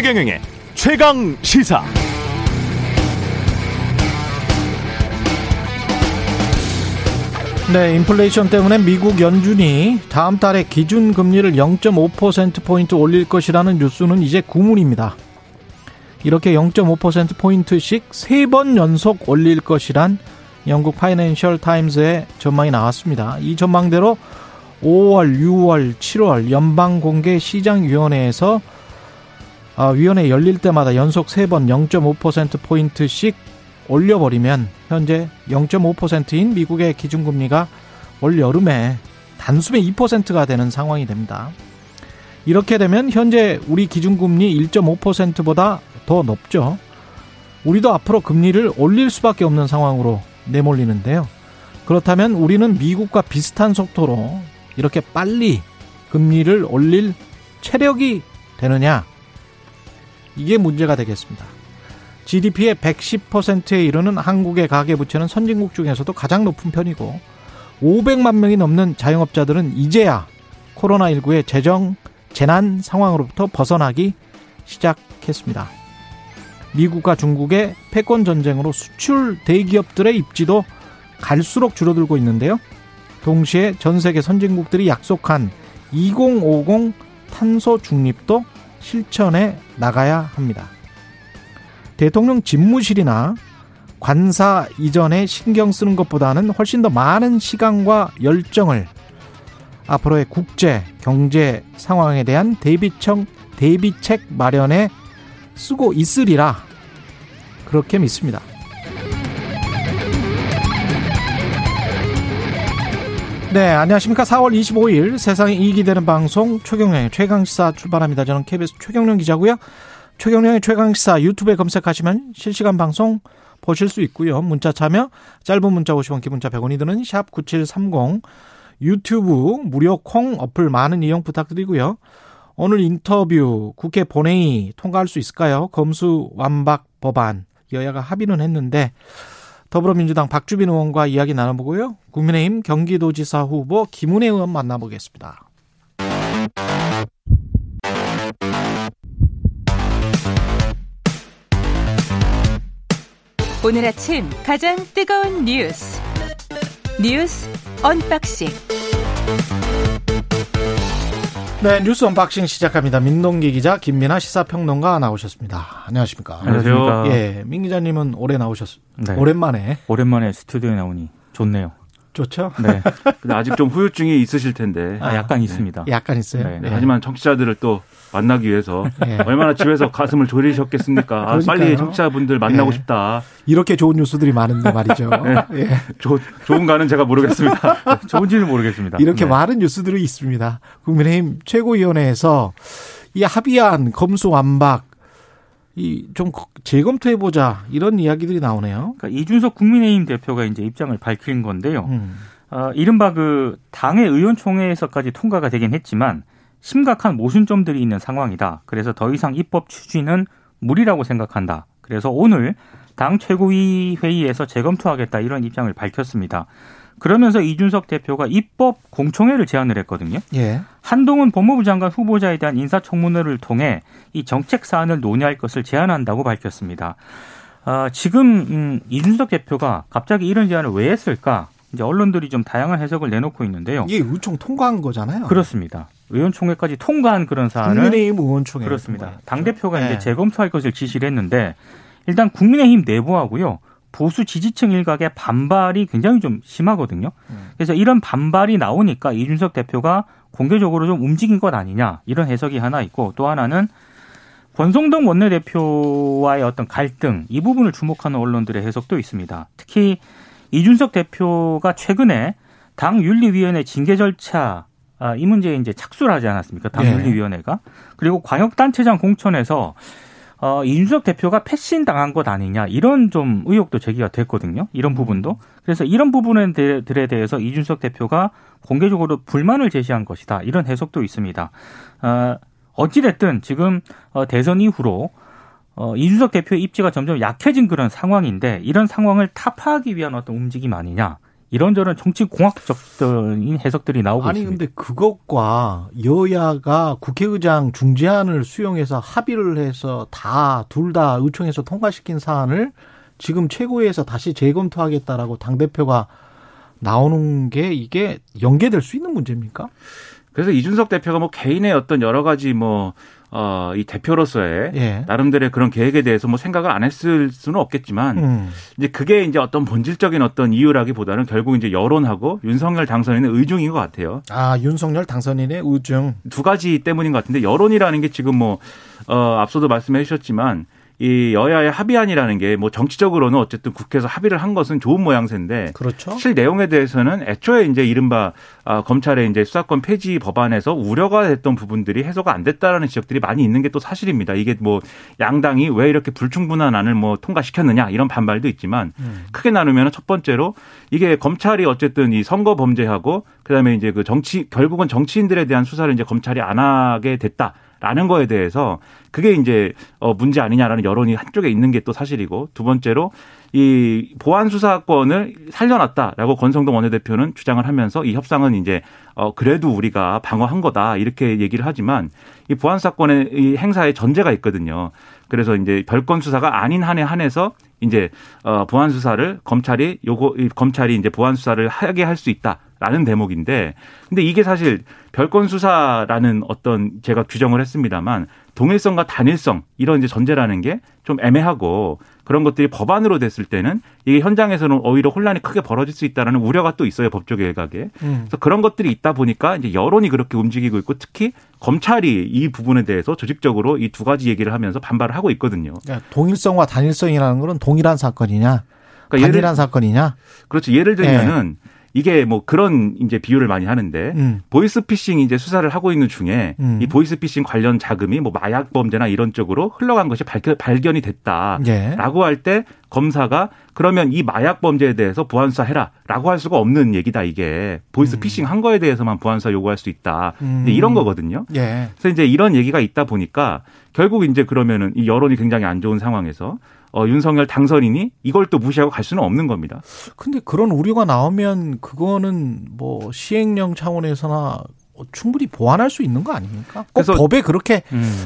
최경영의 최강시사. 네, 인플레이션 때문에 미국 연준이 다음 달에 기준금리를 0.5%포인트 올릴 것이라는 뉴스는 이제 구문입니다. 이렇게 0.5%포인트씩 3번 연속 올릴 것이란 영국 파이낸셜 타임스의 전망이 나왔습니다. 이 전망대로 5월, 6월, 7월 연방공개시장위원회에서 위원회 열릴 때마다 연속 3번 0.5%포인트씩 올려버리면 현재 0.5%인 미국의 기준금리가 올 여름에 단숨에 2%가 되는 상황이 됩니다. 이렇게 되면 현재 우리 기준금리 1.5%보다 더 높죠. 우리도 앞으로 금리를 올릴 수밖에 없는 상황으로 내몰리는데요. 그렇다면 우리는 미국과 비슷한 속도로 이렇게 빨리 금리를 올릴 체력이 되느냐? 이게 문제가 되겠습니다. GDP의 110%에 이르는 한국의 가계부채는 선진국 중에서도 가장 높은 편이고 500만 명이 넘는 자영업자들은 이제야 코로나19의 재정 재난 상황으로부터 벗어나기 시작했습니다. 미국과 중국의 패권 전쟁으로 수출 대기업들의 입지도 갈수록 줄어들고 있는데요. 동시에 전 세계 선진국들이 약속한 2050 탄소 중립도 실천해 나가야 합니다. 대통령 집무실이나 관사 이전에 신경 쓰는 것보다는 훨씬 더 많은 시간과 열정을 앞으로의 국제, 경제 상황에 대한 대비책 마련에 쓰고 있으리라 그렇게 믿습니다. 네, 안녕하십니까. 4월 25일 세상에 이익이 되는 방송 최경영의 최강시사 출발합니다. 저는 KBS 최경영 기자고요. 최경영의 최강시사 유튜브에 검색하시면 실시간 방송 보실 수 있고요. 문자 참여, 짧은 문자 50원, 긴 문자 100원이 드는 샵 9730, 유튜브 무료 콩 어플 많은 이용 부탁드리고요. 오늘 인터뷰 국회 본회의 통과할 수 있을까요? 검수완박 법안 여야가 합의는 했는데 더불어민주당 박주민 의원과 이야기 나눠보고요. 국민의힘 경기도지사 후보 김은혜 의원 만나보겠습니다. 오늘 아침 가장 뜨거운 뉴스 언박싱. 네, 뉴스 언박싱 시작합니다. 민동기 기자, 김민아 시사평론가 나오셨습니다. 안녕하십니까? 안녕하세요. 예, 민 기자님은 올해 나오셨. 네. 오랜만에 스튜디오에 나오니 좋네요. 좋죠? 네. 근데 아직 좀 후유증이 있으실 텐데. 약간 있습니다. 약간 있어요. 네. 네. 하지만 청취자들을 또 만나기 위해서 네. 얼마나 집에서 가슴을 졸이셨겠습니까? 아, 빨리 청취자분들 만나고 네. 싶다. 이렇게 좋은 뉴스들이 많은데 말이죠. 네. 네. 좋은가는 제가 모르겠습니다. 좋은지는 모르겠습니다. 이렇게 네. 많은 뉴스들이 있습니다. 국민의힘 최고위원회에서 이 합의안 검수완박 이 좀 재검토해보자 이런 이야기들이 나오네요. 그러니까 이준석 국민의힘 대표가 이제 입장을 밝힌 건데요. 이른바 그 당의 의원총회에서까지 통과가 되긴 했지만 심각한 모순점들이 있는 상황이다. 그래서 더 이상 입법 추진은 무리라고 생각한다. 그래서 오늘 당 최고위 회의에서 재검토하겠다 이런 입장을 밝혔습니다. 그러면서 이준석 대표가 입법 공청회를 제안을 했거든요. 예. 한동훈 법무부 장관 후보자에 대한 인사청문회를 통해 이 정책 사안을 논의할 것을 제안한다고 밝혔습니다. 지금 이준석 대표가 갑자기 이런 제안을 왜 했을까? 이제 언론들이 좀 다양한 해석을 내놓고 있는데요. 이게 의총 통과한 거잖아요. 그렇습니다. 의원총회까지 통과한 그런 사안을 국민의힘 의원총회 그렇습니다. 당 대표가 네. 이제 재검토할 것을 지시를 했는데 일단 국민의힘 내부하고요. 보수 지지층 일각의 반발이 굉장히 좀 심하거든요. 그래서 이런 반발이 나오니까 이준석 대표가 공개적으로 좀 움직인 것 아니냐 이런 해석이 하나 있고 또 하나는 권성동 원내대표와의 어떤 갈등 이 부분을 주목하는 언론들의 해석도 있습니다. 특히 이준석 대표가 최근에 당 윤리위원회 징계 절차 이 문제에 이제 착수를 하지 않았습니까? 당 윤리위원회가. 그리고 광역단체장 공천에서 이준석 대표가 패신 당한 것 아니냐 이런 좀 의혹도 제기가 됐거든요. 이런 부분도. 그래서 이런 부분들에 대해서 이준석 대표가 공개적으로 불만을 제시한 것이다. 이런 해석도 있습니다. 어찌됐든 지금 대선 이후로 이준석 대표의 입지가 점점 약해진 그런 상황인데 이런 상황을 타파하기 위한 어떤 움직임 아니냐 이런저런 정치공학적인 해석들이 나오고 있습니다. 아니 근데 그것과 여야가 국회의장 중재안을 수용해서 합의를 해서 둘 다 의총에서 통과시킨 사안을 지금 최고위에서 다시 재검토하겠다라고 당대표가 나오는 게 이게 연계될 수 있는 문제입니까? 그래서 이준석 대표가 뭐 개인의 어떤 여러 가지 이 대표로서의 예. 나름대로의 그런 계획에 대해서 뭐 생각을 안 했을 수는 없겠지만 이제 그게 이제 어떤 본질적인 어떤 이유라기보다는 결국 이제 여론하고 윤석열 당선인의 의중인 것 같아요. 아, 윤석열 당선인의 의중. 두 가지 때문인 것 같은데 여론이라는 게 지금 앞서도 말씀해 주셨지만 이 여야의 합의안이라는 게 뭐 정치적으로는 어쨌든 국회에서 합의를 한 것은 좋은 모양새인데 그렇죠. 실 내용에 대해서는 애초에 이제 이른바 검찰의 이제 수사권 폐지 법안에서 우려가 됐던 부분들이 해소가 안 됐다라는 지적들이 많이 있는 게 또 사실입니다. 이게 뭐 양당이 왜 이렇게 불충분한 안을 뭐 통과시켰느냐 이런 반발도 있지만 크게 나누면 첫 번째로 이게 검찰이 어쨌든 이 선거 범죄하고 그다음에 이제 그 결국은 정치인들에 대한 수사를 이제 검찰이 안 하게 됐다. 라는 거에 대해서 그게 이제 문제 아니냐라는 여론이 한쪽에 있는 게 또 사실이고 두 번째로 이 보안 수사권을 살려놨다라고 권성동 원내대표는 주장을 하면서 이 협상은 이제 그래도 우리가 방어한 거다 이렇게 얘기를 하지만 이 보안 수사권의 이 행사의 전제가 있거든요. 그래서 이제 별건 수사가 아닌 한에 한해서 이제 보안 수사를 검찰이 이제 보안 수사를 하게 할 수 있다. 라는 대목인데 근데 이게 사실 별건 수사라는 어떤 제가 규정을 했습니다만 동일성과 단일성 이런 이제 전제라는 게 좀 애매하고 그런 것들이 법안으로 됐을 때는 이게 현장에서는 오히려 혼란이 크게 벌어질 수 있다라는 우려가 또 있어요. 법조계 일각에. 그래서 그런 것들이 있다 보니까 이제 여론이 그렇게 움직이고 있고 특히 검찰이 이 부분에 대해서 조직적으로 이 두 가지 얘기를 하면서 반발을 하고 있거든요. 그러니까 동일성과 단일성이라는 거는 동일한 사건이냐? 그러니까 단일한 사건이냐? 그렇죠. 예를 들면은 네. 이게 뭐 그런 이제 비유를 많이 하는데 보이스피싱 이제 수사를 하고 있는 중에 이 보이스피싱 관련 자금이 뭐 마약 범죄나 이런 쪽으로 흘러간 것이 발견이 됐다라고 예. 할 때 검사가 그러면 이 마약 범죄에 대해서 보안수사 해라라고 할 수가 없는 얘기다 이게 보이스피싱 한 거에 대해서만 보안수사 요구할 수 있다 이제 이런 거거든요. 예. 그래서 이제 이런 얘기가 있다 보니까 결국 이제 그러면은 이 여론이 굉장히 안 좋은 상황에서. 윤석열 당선인이 이걸 또 무시하고 갈 수는 없는 겁니다. 근데 그런 우려가 나오면 그거는 뭐 시행령 차원에서나 충분히 보완할 수 있는 거 아닙니까? 그래서 법에 그렇게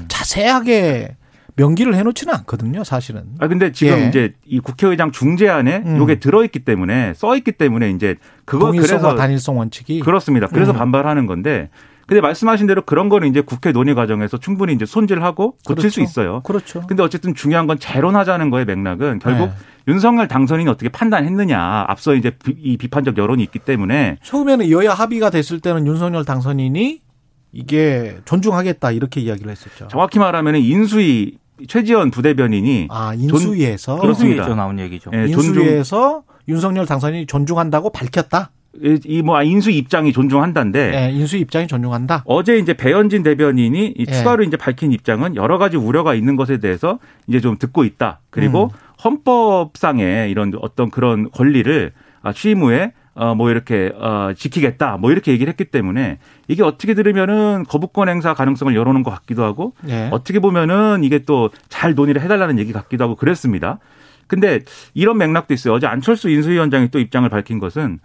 자세하게 명기를 해놓지는 않거든요, 사실은. 아 근데 지금 예. 이제 이 국회의장 중재안에 이게 들어있기 때문에 써있기 때문에 이제 그거 동일성과 그래서 단일성 원칙이 그렇습니다. 그래서 반발하는 건데. 근데 말씀하신 대로 그런 거는 이제 국회 논의 과정에서 충분히 이제 손질하고 고칠 그렇죠. 수 있어요. 그렇죠. 근데 어쨌든 중요한 건 재론하자는 거의 맥락은 결국 네. 윤석열 당선인이 어떻게 판단했느냐 앞서 이제 이 비판적 여론이 있기 때문에 처음에는 여야 합의가 됐을 때는 윤석열 당선인이 이게 존중하겠다 이렇게 이야기를 했었죠. 정확히 말하면 인수위 최지원 부대변인이 인수위에서 그렇습니다. 나온 얘기죠. 네, 인수위에서 윤석열 당선인이 존중한다고 밝혔다. 인수 입장이 존중한다인데. 네, 인수 입장이 존중한다. 어제 이제 배현진 대변인이 이 추가로 이제 밝힌 입장은 여러 가지 우려가 있는 것에 대해서 이제 좀 듣고 있다. 그리고 헌법상의 이런 어떤 그런 권리를 취임 후에 지키겠다. 이렇게 얘기를 했기 때문에 이게 어떻게 들으면은 거부권 행사 가능성을 열어놓은 것 같기도 하고 어떻게 보면은 이게 또 잘 논의를 해달라는 얘기 같기도 하고 그랬습니다. 근데 이런 맥락도 있어요. 어제 안철수 인수위원장이 또 입장을 밝힌 것은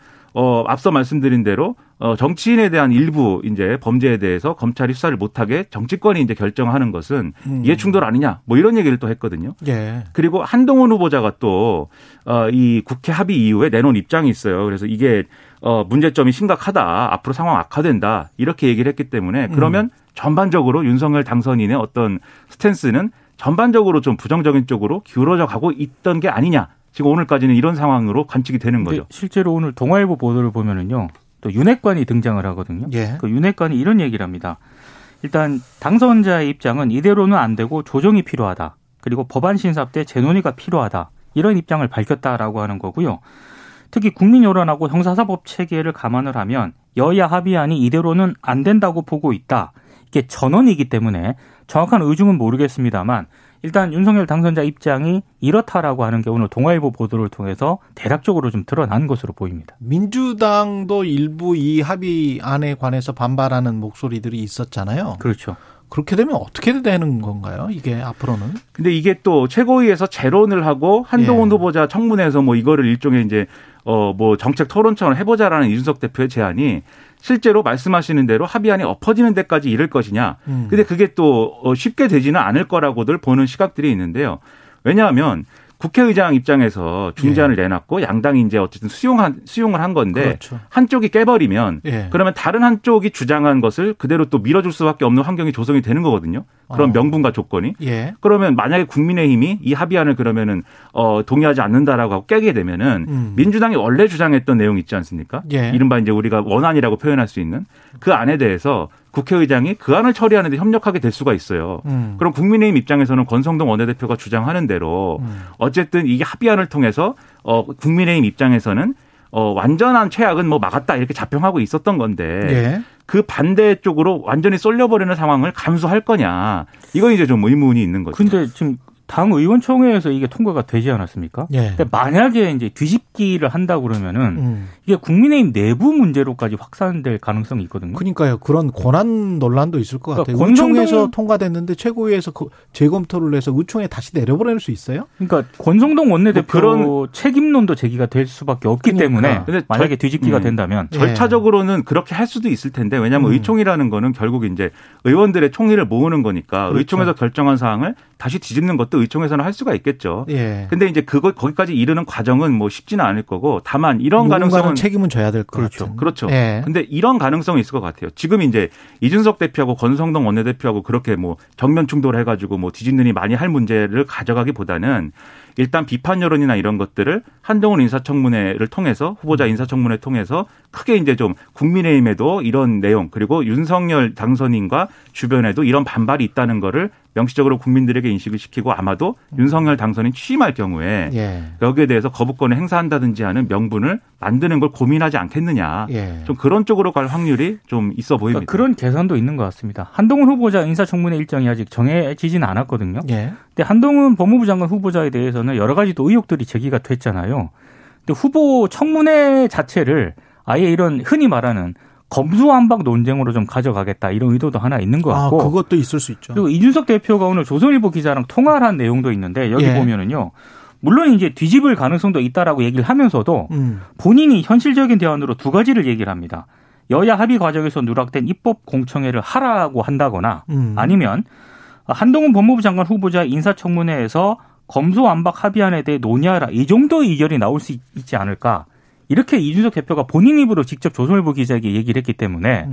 앞서 말씀드린 대로 정치인에 대한 일부 이제 범죄에 대해서 검찰이 수사를 못하게 정치권이 이제 결정하는 것은 이해충돌 아니냐 이런 얘기를 또 했거든요. 예. 그리고 한동훈 후보자가 또 이 국회 합의 이후에 내놓은 입장이 있어요. 그래서 이게 문제점이 심각하다. 앞으로 상황 악화된다. 이렇게 얘기를 했기 때문에 그러면 전반적으로 윤석열 당선인의 어떤 스탠스는 전반적으로 좀 부정적인 쪽으로 기울어져 가고 있던 게 아니냐. 지금 오늘까지는 이런 상황으로 관측이 되는 거죠. 실제로 오늘 동아일보 보도를 보면은요, 또 윤핵관이 등장을 하거든요. 예. 그 윤핵관이 이런 얘기를 합니다. 일단 당선자의 입장은 이대로는 안 되고 조정이 필요하다. 그리고 법안 심사 때 재논의가 필요하다. 이런 입장을 밝혔다라고 하는 거고요. 특히 국민 여론하고 형사사법 체계를 감안을 하면 여야 합의안이 이대로는 안 된다고 보고 있다. 이게 전원이기 때문에 정확한 의중은 모르겠습니다만 일단 윤석열 당선자 입장이 이렇다라고 하는 게 오늘 동아일보 보도를 통해서 대략적으로 좀 드러난 것으로 보입니다. 민주당도 일부 이 합의안에 관해서 반발하는 목소리들이 있었잖아요. 그렇죠. 그렇게 되면 어떻게 되는 건가요? 이게 앞으로는? 근데 이게 또 최고위에서 재론을 하고 한동훈 후보자 청문회에서 이거를 일종의 이제 뭐 정책 토론처럼 해보자라는 이준석 대표의 제안이 실제로 말씀하시는 대로 합의안이 엎어지는 데까지 이를 것이냐. 근데 그게 또 쉽게 되지는 않을 거라고들 보는 시각들이 있는데요. 왜냐하면 국회의장 입장에서 중재안을 내놨고 양당이 이제 어쨌든 수용을 한 건데 그렇죠. 한쪽이 깨버리면 그러면 다른 한쪽이 주장한 것을 그대로 또 밀어줄 수밖에 없는 환경이 조성이 되는 거거든요. 그런 명분과 조건이. 그러면 만약에 국민의힘이 이 합의안을 그러면은 동의하지 않는다라고 하고 깨게 되면은 민주당이 원래 주장했던 내용 있지 않습니까? 이른바 이제 우리가 원안이라고 표현할 수 있는 그 안에 대해서 국회의장이 그 안을 처리하는 데 협력하게 될 수가 있어요. 그럼 국민의힘 입장에서는 권성동 원내대표가 주장하는 대로 어쨌든 이게 합의안을 통해서 국민의힘 입장에서는 완전한 최악은 뭐 막았다 이렇게 자평하고 있었던 건데 그 반대 쪽으로 완전히 쏠려버리는 상황을 감수할 거냐. 이건 이제 좀 의문이 있는 거죠. 그런데 지금 당 의원총회에서 이게 통과가 되지 않았습니까? 그러니까 만약에 이제 뒤집기를 한다 그러면은 이게 국민의힘 내부 문제로까지 확산될 가능성이 있거든요. 그러니까요. 그런 권한 논란도 있을 것 같아요. 의원총회에서 통과됐는데 최고위에서 재검토를 해서 의총에 다시 내려버릴 수 있어요? 그러니까 권성동 원내대표 그런 책임론도 제기가 될 수밖에 없기 때문에 만약에 뒤집기가 된다면 절차적으로는 그렇게 할 수도 있을 텐데 왜냐하면 의총이라는 거는 결국 이제 의원들의 총의를 모으는 거니까 그렇죠. 의총에서 결정한 사항을 다시 뒤집는 것도 의총에서는 할 수가 있겠죠. 근데 이제 거기까지 이르는 과정은 뭐 쉽지는 않을 거고 다만 이런 가능성은 책임은 져야 될 것 같아요. 그렇죠. 근데 이런 가능성이 있을 것 같아요. 지금 이제 이준석 대표하고 권성동 원내대표하고 그렇게 뭐 정면 충돌해 가지고 뭐 뒤집느니 많이 할 문제를 가져가기보다는 일단 비판 여론이나 이런 것들을 한동훈 인사청문회를 통해서 후보자 인사청문회 통해서 크게 이제 좀 국민의힘에도 이런 내용 그리고 윤석열 당선인과 주변에도 이런 반발이 있다는 거를 명시적으로 국민들에게 인식을 시키고 아마도 윤석열 당선인 취임할 경우에 여기에 대해서 거부권을 행사한다든지 하는 명분을 만드는 걸 고민하지 않겠느냐. 좀 그런 쪽으로 갈 확률이 좀 있어 보입니다. 그러니까 그런 계산도 있는 것 같습니다. 한동훈 후보자 인사청문회 일정이 아직 정해지진 않았거든요. 근데 한동훈 법무부 장관 후보자에 대해서는 여러 가지 또 의혹들이 제기가 됐잖아요. 근데 후보 청문회 자체를 아예 이런 흔히 말하는 검수완박 논쟁으로 좀 가져가겠다 이런 의도도 하나 있는 것 같고 그것도 있을 수 있죠. 그리고 이준석 대표가 오늘 조선일보 기자랑 통화를 한 내용도 있는데 여기 보면은요. 물론 이제 뒤집을 가능성도 있다라고 얘기를 하면서도 본인이 현실적인 대안으로 두 가지를 얘기를 합니다. 여야 합의 과정에서 누락된 입법 공청회를 하라고 한다거나 아니면 한동훈 법무부 장관 후보자 인사청문회에서 검수완박 합의안에 대해 논의하라 이 정도의 의견이 나올 수 있지 않을까. 이렇게 이준석 대표가 본인 입으로 직접 조선일보 기자에게 얘기를 했기 때문에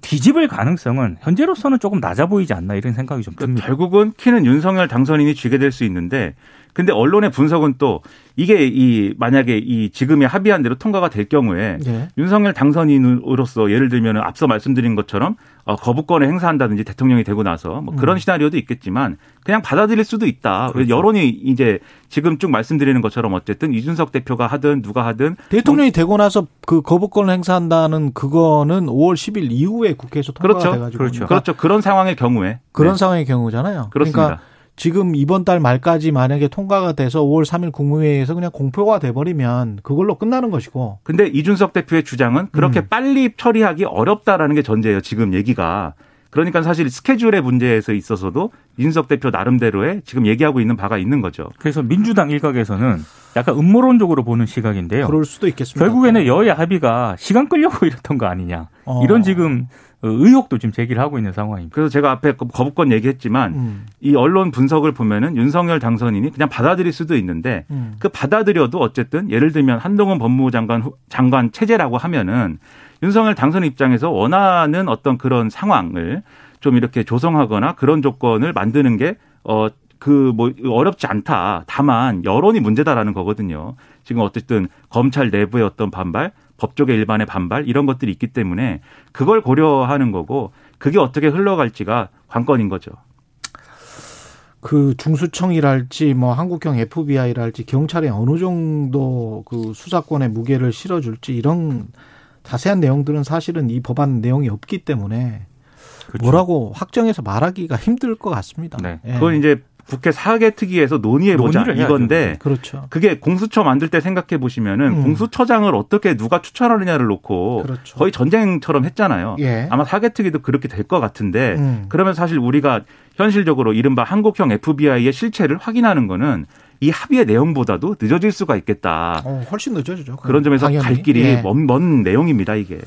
뒤집을 가능성은 현재로서는 조금 낮아 보이지 않나 이런 생각이 좀 듭니다. 결국은 키는 윤석열 당선인이 쥐게 될 수 있는데 근데 언론의 분석은 또 이게 만약에 지금의 합의한 대로 통과가 될 경우에 윤석열 당선인으로서 예를 들면 앞서 말씀드린 것처럼 거부권을 행사한다든지 대통령이 되고 나서 뭐 그런 시나리오도 있겠지만 그냥 받아들일 수도 있다. 그렇죠. 여론이 이제 지금 쭉 말씀드리는 것처럼 어쨌든 이준석 대표가 하든 누가 하든 대통령이 되고 나서 그 거부권을 행사한다는 그거는 5월 10일 이후에 국회에서 통과가 돼가지고 그렇죠. 그런 상황의 경우에 상황의 경우잖아요. 그렇습니다. 그러니까 지금 이번 달 말까지 만약에 통과가 돼서 5월 3일 국무회의에서 그냥 공표가 돼버리면 그걸로 끝나는 것이고. 근데 이준석 대표의 주장은 그렇게 빨리 처리하기 어렵다라는 게 전제예요. 지금 얘기가. 그러니까 사실 스케줄의 문제에서 있어서도 이준석 대표 나름대로의 지금 얘기하고 있는 바가 있는 거죠. 그래서 민주당 일각에서는 약간 음모론적으로 보는 시각인데요. 그럴 수도 있겠습니다. 결국에는 여야 합의가 시간 끌려고 이랬던 거 아니냐. 이런 지금 의혹도 지금 제기를 하고 있는 상황입니다. 그래서 제가 앞에 거부권 얘기했지만 이 언론 분석을 보면은 윤석열 당선인이 그냥 받아들일 수도 있는데 그 받아들여도 어쨌든 예를 들면 한동훈 법무부 장관 체제라고 하면은 윤석열 당선인 입장에서 원하는 어떤 그런 상황을 좀 이렇게 조성하거나 그런 조건을 만드는 게 어렵지 않다. 다만 여론이 문제다라는 거거든요. 지금 어쨌든 검찰 내부의 어떤 반발, 법조계 일반의 반발 이런 것들이 있기 때문에 그걸 고려하는 거고 그게 어떻게 흘러갈지가 관건인 거죠. 그 중수청이랄지 뭐 한국형 FBI랄지 경찰이 어느 정도 그 수사권의 무게를 실어줄지 이런 자세한 내용들은 사실은 이 법안 내용이 없기 때문에 그렇죠. 뭐라고 확정해서 말하기가 힘들 것 같습니다. 그건 이제 국회 사개특위에서 논의해보자 이건데 그렇죠. 그게 공수처 만들 때 생각해 보시면은 공수처장을 어떻게 누가 추천하느냐를 놓고 그렇죠. 거의 전쟁처럼 했잖아요. 아마 사개특위도 그렇게 될 것 같은데 그러면 사실 우리가 현실적으로 이른바 한국형 FBI의 실체를 확인하는 거는 이 합의의 내용보다도 늦어질 수가 있겠다. 훨씬 늦어지죠. 그런 점에서 당연히. 갈 길이 먼 내용입니다, 이게.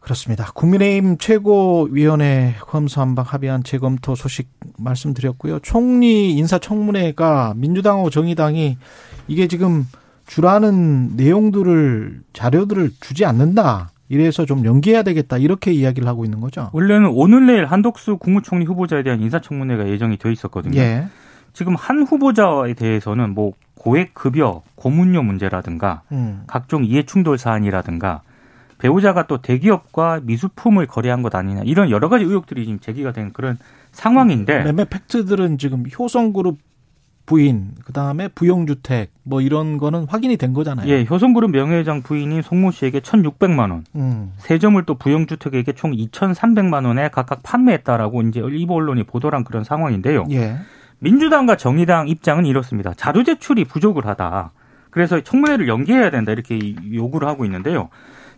그렇습니다. 국민의힘 최고위원회 검수완박 합의안 재검토 소식 말씀드렸고요. 총리 인사청문회가 민주당하고 정의당이 이게 지금 주라는 내용들을 자료들을 주지 않는다. 이래서 좀 연기해야 되겠다 이렇게 이야기를 하고 있는 거죠. 원래는 오늘 내일 한덕수 국무총리 후보자에 대한 인사청문회가 예정이 되어 있었거든요. 예. 지금 한 후보자에 대해서는 뭐 고액급여, 고문료 문제라든가 각종 이해충돌 사안이라든가 배우자가 또 대기업과 미수품을 거래한 것 아니냐 이런 여러 가지 의혹들이 지금 제기가 된 그런 상황인데 매매 팩트들은 지금 효성그룹 부인, 그다음에 부용주택 뭐 이런 거는 확인이 된 거잖아요. 예, 효성그룹 명예회장 부인이 송모 씨에게 1,600만 원, 세 점을 또 부용주택에게 총 2,300만 원에 각각 판매했다라고 이제 일부 언론이 보도한 그런 상황인데요. 예. 민주당과 정의당 입장은 이렇습니다. 자료 제출이 부족을 하다. 그래서 청문회를 연기해야 된다 이렇게 요구를 하고 있는데요.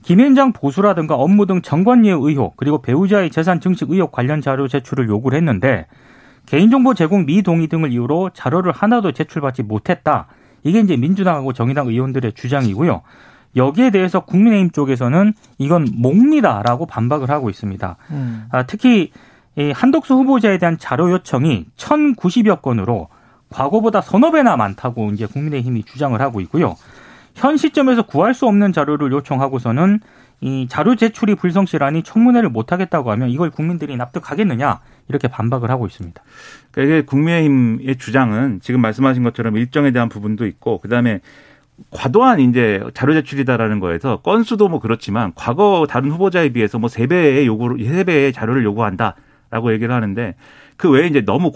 김현장 보수라든가 업무 등 정관리의 의혹 그리고 배우자의 재산 증식 의혹 관련 자료 제출을 요구를 했는데 개인정보 제공 미동의 등을 이유로 자료를 하나도 제출받지 못했다. 이게 이제 민주당하고 정의당 의원들의 주장이고요. 여기에 대해서 국민의힘 쪽에서는 이건 몽미다라고 반박을 하고 있습니다. 특히 한덕수 후보자에 대한 자료 요청이 1,090여 건으로 과거보다 서너 배나 많다고 이제 국민의힘이 주장을 하고 있고요. 현 시점에서 구할 수 없는 자료를 요청하고서는 이 자료 제출이 불성실하니 청문회를 못하겠다고 하면 이걸 국민들이 납득하겠느냐 이렇게 반박을 하고 있습니다. 그러니까 이게 국민의힘의 주장은 지금 말씀하신 것처럼 일정에 대한 부분도 있고 그다음에 과도한 이제 자료 제출이다라는 거에서 건수도 뭐 그렇지만 과거 다른 후보자에 비해서 뭐 3배의 자료를 요구한다라고 얘기를 하는데 그 외에 이제 너무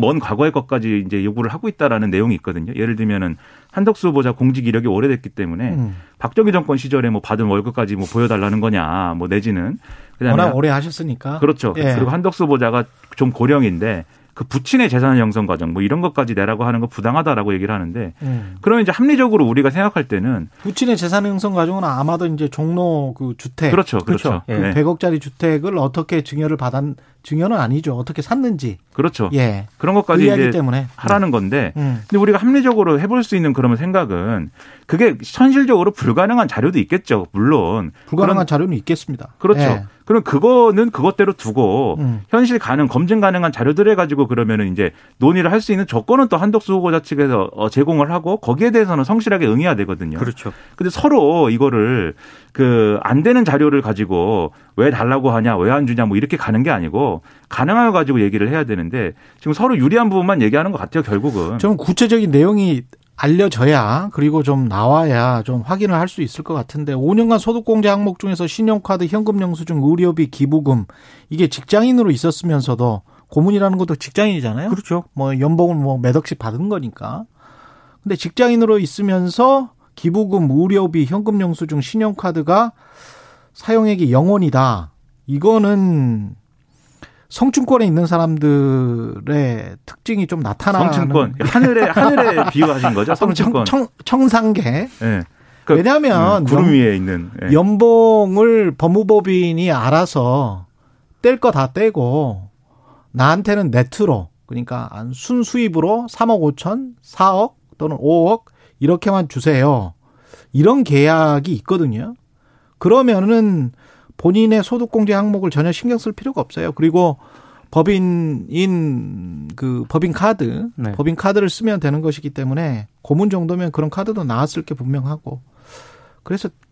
먼 과거의 것까지 이제 요구를 하고 있다라는 내용이 있거든요. 예를 들면은 한덕수 후보자 공직 이력이 오래됐기 때문에 박정희 정권 시절에 뭐 받은 월급까지 뭐 보여달라는 거냐, 뭐 내지는 워낙 오래 하셨으니까 그렇죠. 예. 그리고 한덕수 후보자가 좀 고령인데 그 부친의 재산 형성 과정 뭐 이런 것까지 내라고 하는 거 부당하다라고 얘기를 하는데 그러면 이제 합리적으로 우리가 생각할 때는 부친의 재산 형성 과정은 아마도 이제 종로 그 주택 그렇죠. 예. 그 100억짜리 주택을 어떻게 증여를 받은 증여는 아니죠. 어떻게 샀는지 그렇죠. 예. 그런 것까지 이제 때문에. 하라는 건데 근데 우리가 합리적으로 해볼 수 있는 그런 생각은 그게 현실적으로 불가능한 자료도 있겠죠. 물론 불가능한 자료는 있겠습니다. 그렇죠. 예. 그럼 그거는 그것대로 두고 현실 가능 검증 가능한 자료들을 가지고 그러면은 이제 논의를 할 수 있는 조건은 또 한덕수 후보자 측에서 제공을 하고 거기에 대해서는 성실하게 응해야 되거든요. 그렇죠. 근데 서로 이거를 그 안 되는 자료를 가지고 왜 달라고 하냐, 왜 안 주냐 뭐 이렇게 가는 게 아니고 가능한 걸 가지고 얘기를 해야 되는데 지금 서로 유리한 부분만 얘기하는 것 같아요, 결국은. 좀 구체적인 내용이 알려져야 그리고 좀 나와야 좀 확인을 할 수 있을 것 같은데 5년간 소득공제 항목 중에서 신용카드, 현금영수증, 의료비, 기부금 이게 직장인으로 있었으면서도 고문이라는 것도 직장인이잖아요. 그렇죠. 뭐 연봉을 뭐 몇 억씩 받은 거니까. 근데 직장인으로 있으면서 기부금, 의료비, 현금영수증, 신용카드가 사용액이 0원이다. 이거는 성층권에 있는 사람들의 특징이 좀 나타나는. 성층권. 하늘에 비유하신 거죠? 성층권. 청상계. 네. 그러니까 왜냐하면 구름 위에 있는. 네. 연봉을 법무법인이 알아서 뗄 거 다 떼고 나한테는 네트로 그러니까 순수입으로 3억 5천, 4억 또는 5억 이렇게만 주세요. 이런 계약이 있거든요. 그러면은 본인의 소득공제 항목을 전혀 신경 쓸 필요가 없어요. 그리고 법인 카드, 네. 법인 카드를 쓰면 되는 것이기 때문에 고문 정도면 그런 카드도 나왔을 게 분명하고.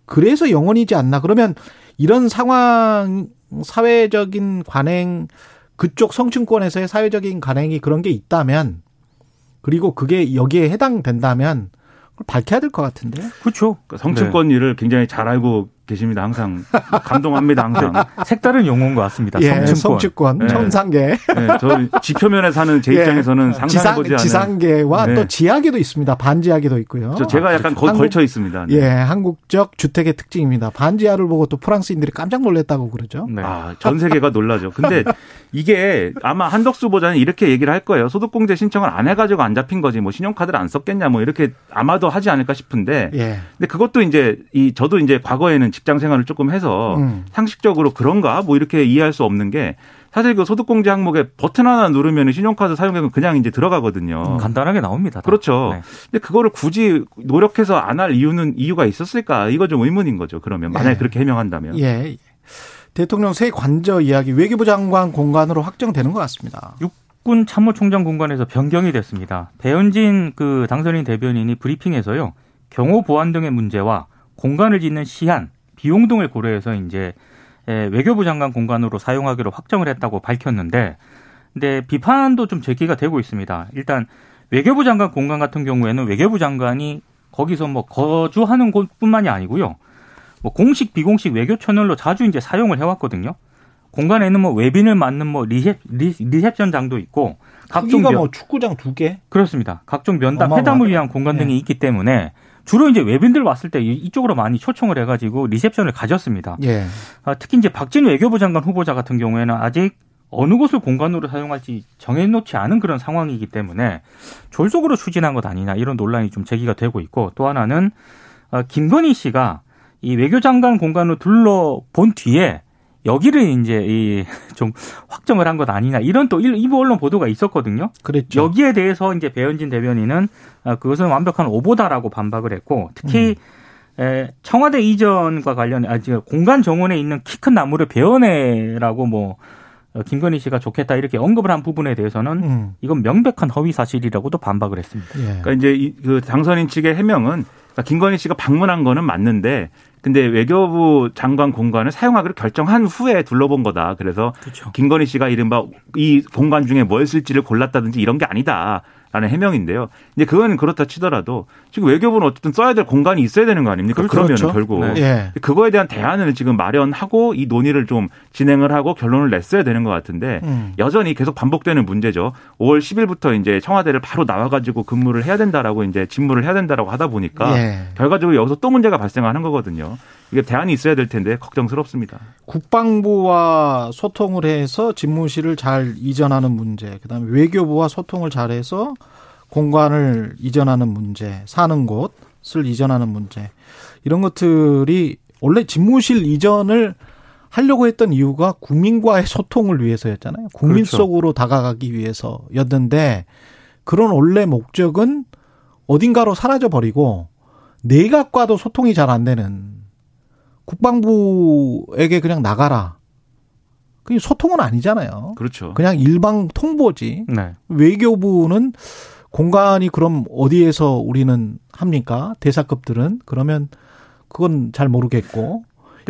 그래서 영원이지 않나. 그러면 이런 상황, 사회적인 관행, 그쪽 성층권에서의 사회적인 관행이 그런 게 있다면, 그리고 그게 여기에 해당된다면, 밝혀야 될 것 같은데요. 그렇죠. 그러니까 성층권 일을 굉장히 잘 알고 계십니다. 항상 감동합니다. 항상 색다른 용어인 것 같습니다. 예, 성층권, 청상계. 네. 저 지표면에 사는 제 입장에서는 상상 보지 않은 지상계와 또 지하계도 있습니다. 반지하계도 있고요. 제가 약간 거기 걸쳐 있습니다. 네. 예, 한국적 주택의 특징입니다. 반지하를 보고 또 프랑스인들이 깜짝 놀랐다고 그러죠. 네. 아, 전 세계가 놀라죠. 근데 이게 아마 한덕수 후보자는 이렇게 얘기를 할 거예요. 소득공제 신청을 안 해가지고 안 잡힌 거지. 뭐 신용카드를 안 썼겠냐. 뭐 이렇게 아마도 하지 않을까 싶은데. 예. 근데 그것도 이제 저도 이제 과거에는 직장 생활을 조금 해서 상식적으로 그런가 뭐 이렇게 이해할 수 없는 게 사실 그 소득공제 항목에 버튼 하나 누르면 신용카드 사용액은 그냥 이제 들어가거든요. 간단하게 나옵니다. 다. 그렇죠. 네. 근데 그거를 굳이 노력해서 안 할 이유가 있었을까? 이거 좀 의문인 거죠. 그러면 만약에 그렇게 해명한다면. 예. 대통령 세 관저 이야기 외교부 장관 공간으로 확정되는 것 같습니다. 육군 참모총장 공간에서 변경이 됐습니다. 배현진 그 당선인 대변인이 브리핑에서요. 경호 보안 등의 문제와 공간을 짓는 시한, 비용 등을 고려해서 이제 외교부 장관 공간으로 사용하기로 확정을 했다고 밝혔는데, 근데 비판도 좀 제기가 되고 있습니다. 일단 외교부 장관 공간 같은 경우에는 외교부 장관이 거기서 뭐 거주하는 곳뿐만이 아니고요. 뭐 공식 비공식 외교 채널로 자주 이제 사용을 해왔거든요. 공간에는 뭐 외빈을 맞는 뭐 리셉션장도 있고 각종 뭐 축구장 2개 그렇습니다. 각종 면담 회담을 위한 공간 등이 있기 때문에. 주로 이제 외빈들 왔을 때 이쪽으로 많이 초청을 해가지고 리셉션을 가졌습니다. 예. 특히 이제 박진 외교부 장관 후보자 같은 경우에는 아직 어느 곳을 공간으로 사용할지 정해놓지 않은 그런 상황이기 때문에 졸속으로 추진한 것 아니냐 이런 논란이 좀 제기가 되고 있고 또 하나는 김건희 씨가 이 외교장관 공간을 둘러본 뒤에 여기를 이제 좀 확정을 한 것 아니냐 이런 또 일부 언론 보도가 있었거든요. 그랬죠. 여기에 대해서 이제 배현진 대변인은 그것은 완벽한 오보다라고 반박을 했고 특히 청와대 이전과 관련 공간 정원에 있는 키 큰 나무를 베어내라고 뭐 김건희 씨가 좋겠다 이렇게 언급을 한 부분에 대해서는 이건 명백한 허위 사실이라고도 반박을 했습니다. 예. 그러니까 이제 그 당선인 측의 해명은 그러니까 김건희 씨가 방문한 거는 맞는데. 근데 외교부 장관 공간을 사용하기로 결정한 후에 둘러본 거다. 그래서 그렇죠. 김건희 씨가 이른바 이 공간 중에 뭘 쓸지를 골랐다든지 이런 게 아니다라는 해명인데요. 이제 그건 그렇다 치더라도 지금 외교부는 어쨌든 써야 될 공간이 있어야 되는 거 아닙니까? 그렇죠. 그러면 결국 네. 그거에 대한 대안을 지금 마련하고 이 논의를 좀 진행을 하고 결론을 냈어야 되는 것 같은데 여전히 계속 반복되는 문제죠. 5월 10일부터 이제 청와대를 바로 나와가지고 근무를 해야 된다라고 이제 직무를 해야 된다라고 하다 보니까 결과적으로 여기서 또 문제가 발생하는 거거든요. 이게 대안이 있어야 될 텐데 걱정스럽습니다. 국방부와 소통을 해서 집무실을 잘 이전하는 문제, 그다음에 외교부와 소통을 잘해서 공간을 이전하는 문제, 사는 곳을 이전하는 문제 이런 것들이 원래 집무실 이전을 하려고 했던 이유가 국민과의 소통을 위해서였잖아요. 국민 그렇죠. 속으로 다가가기 위해서였는데 그런 원래 목적은 어딘가로 사라져버리고 내각과도 소통이 잘 안 되는 국방부에게 그냥 나가라. 그게 소통은 아니잖아요. 그렇죠. 그냥 일방 통보지. 네. 외교부는 공간이 그럼 어디에서 우리는 합니까? 대사급들은 그러면 그건 잘 모르겠고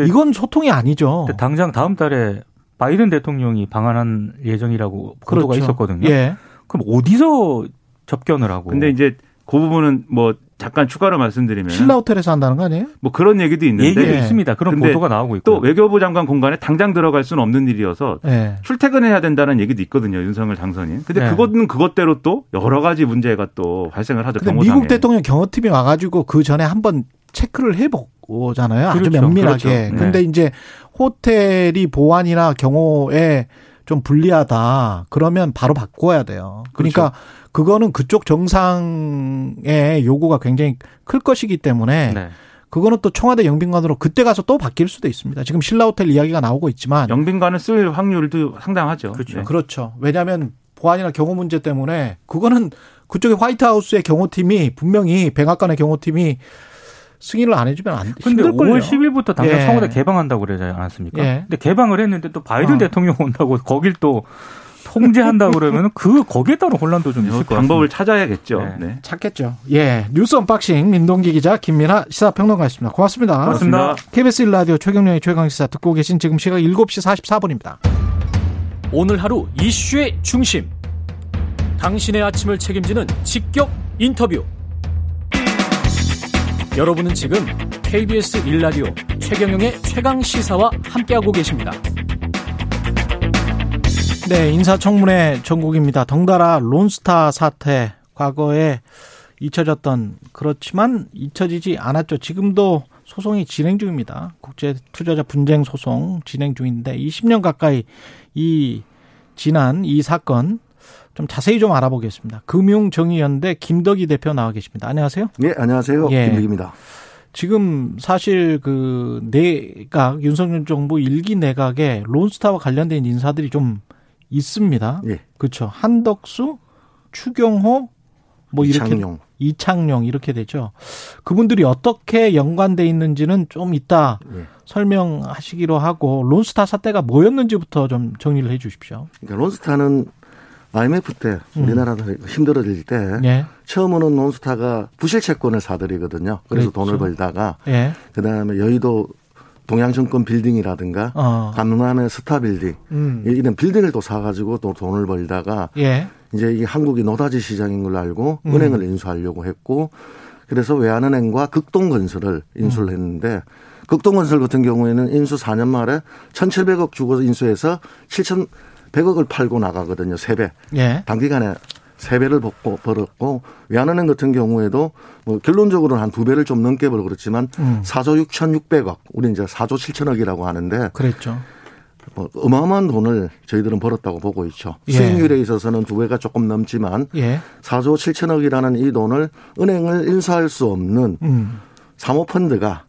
이건 소통이 아니죠. 당장 다음 달에 바이든 대통령이 방한한 예정이라고 보도가 그렇죠. 있었거든요. 예. 그럼 어디서 접견을 하고? 근데 이제 그 부분은 뭐. 잠깐 추가로 말씀드리면 신라 호텔에서 한다는 거 아니에요? 뭐 그런 얘기도 있는데 얘기도 있습니다. 그런 보도가 나오고 있고 또 외교부 장관 공간에 당장 들어갈 수는 없는 일이어서 출퇴근해야 된다는 얘기도 있거든요. 윤석열 당선인. 근데 그것은 그것대로 또 여러 가지 문제가 또 발생을 하죠. 근데 미국 대통령 경호팀이 와가지고 그 전에 한번 체크를 해보잖아요. 그렇죠. 아주 면밀하게. 그런데 그렇죠. 이제 호텔이 보안이나 경호에 좀 불리하다. 그러면 바로 바꿔야 돼요. 그러니까. 그렇죠. 그거는 그쪽 정상의 요구가 굉장히 클 것이기 때문에 그거는 또 청와대 영빈관으로 그때 가서 또 바뀔 수도 있습니다. 지금 신라호텔 이야기가 나오고 있지만 영빈관을 쓸 확률도 상당하죠. 그렇죠. 네. 그렇죠. 왜냐하면 보안이나 경호 문제 때문에 그거는 그쪽에 화이트하우스의 경호팀이 분명히 백악관의 경호팀이 승인을 안 해주면 안 힘들걸요. 근데 5월 10일부터 당장 청와대 개방한다고 그러지 않았습니까? 근데 개방을 했는데 또 바이든 대통령 온다고 거길 또 통제한다 그러면 거기에 따른 혼란도 좀 있을 것 같아요. 방법을 찾아야겠죠. 네. 찾겠죠. 예, 뉴스 언박싱 민동기 기자 김민아 시사평론가였습니다. 고맙습니다. 고맙습니다. KBS 1라디오 최경영의 최강시사 듣고 계신 지금 시각 7시 44분입니다. 오늘 하루 이슈의 중심. 당신의 아침을 책임지는 직격 인터뷰. 여러분은 지금 KBS 1라디오 최경영의 최강시사와 함께하고 계십니다. 네, 인사청문회 전국입니다. 덩달아 론스타 사태 과거에 잊혀졌던 그렇지만 잊혀지지 않았죠. 지금도 소송이 진행 중입니다. 국제투자자 분쟁 소송 진행 중인데 20년 가까이 지난 이 사건 좀 자세히 좀 알아보겠습니다. 금융정의연대 김덕희 대표 나와 계십니다. 안녕하세요. 네, 안녕하세요. 예. 김덕희입니다. 지금 사실 그 내각 윤석열 정부 1기 내각에 론스타와 관련된 인사들이 좀 있습니다. 예. 그렇죠. 한덕수, 추경호, 뭐 이창용 이렇게 되죠. 그분들이 어떻게 연관돼 있는지는 좀 이따 예. 설명하시기로 하고 론스타 사태가 뭐였는지부터 좀 정리를 해 주십시오. 그러니까 론스타는 IMF 때 우리나라가 힘들어질 때 예. 처음에는 론스타가 부실 채권을 사들이거든요. 그래서 그렇죠. 돈을 벌다가 예. 그다음에 여의도 동양증권 빌딩이라든가 강남의 스타빌딩 이런 빌딩을 또 사가지고 또 돈을 벌다가 예. 이제 이 한국이 노다지 시장인 걸로 알고 은행을 인수하려고 했고 그래서 외환은행과 극동건설을 인수를 했는데 극동건설 같은 경우에는 인수 4년 말에 1,700억 주고 인수해서 7,100억을 팔고 나가거든요. 3배. 예. 단기간에 3배를 벌었고 외환은행 같은 경우에도 뭐 결론적으로는 한 2배를 좀 넘게 벌었지만 4조 6,600억 우리 이제 4조 7천억이라고 하는데 그랬죠. 뭐 어마어마한 돈을 저희들은 벌었다고 보고 있죠. 예. 수익률에 있어서는 2배가 조금 넘지만 예. 4조 7천억이라는 이 돈을 은행을 인수할 수 없는 사모펀드가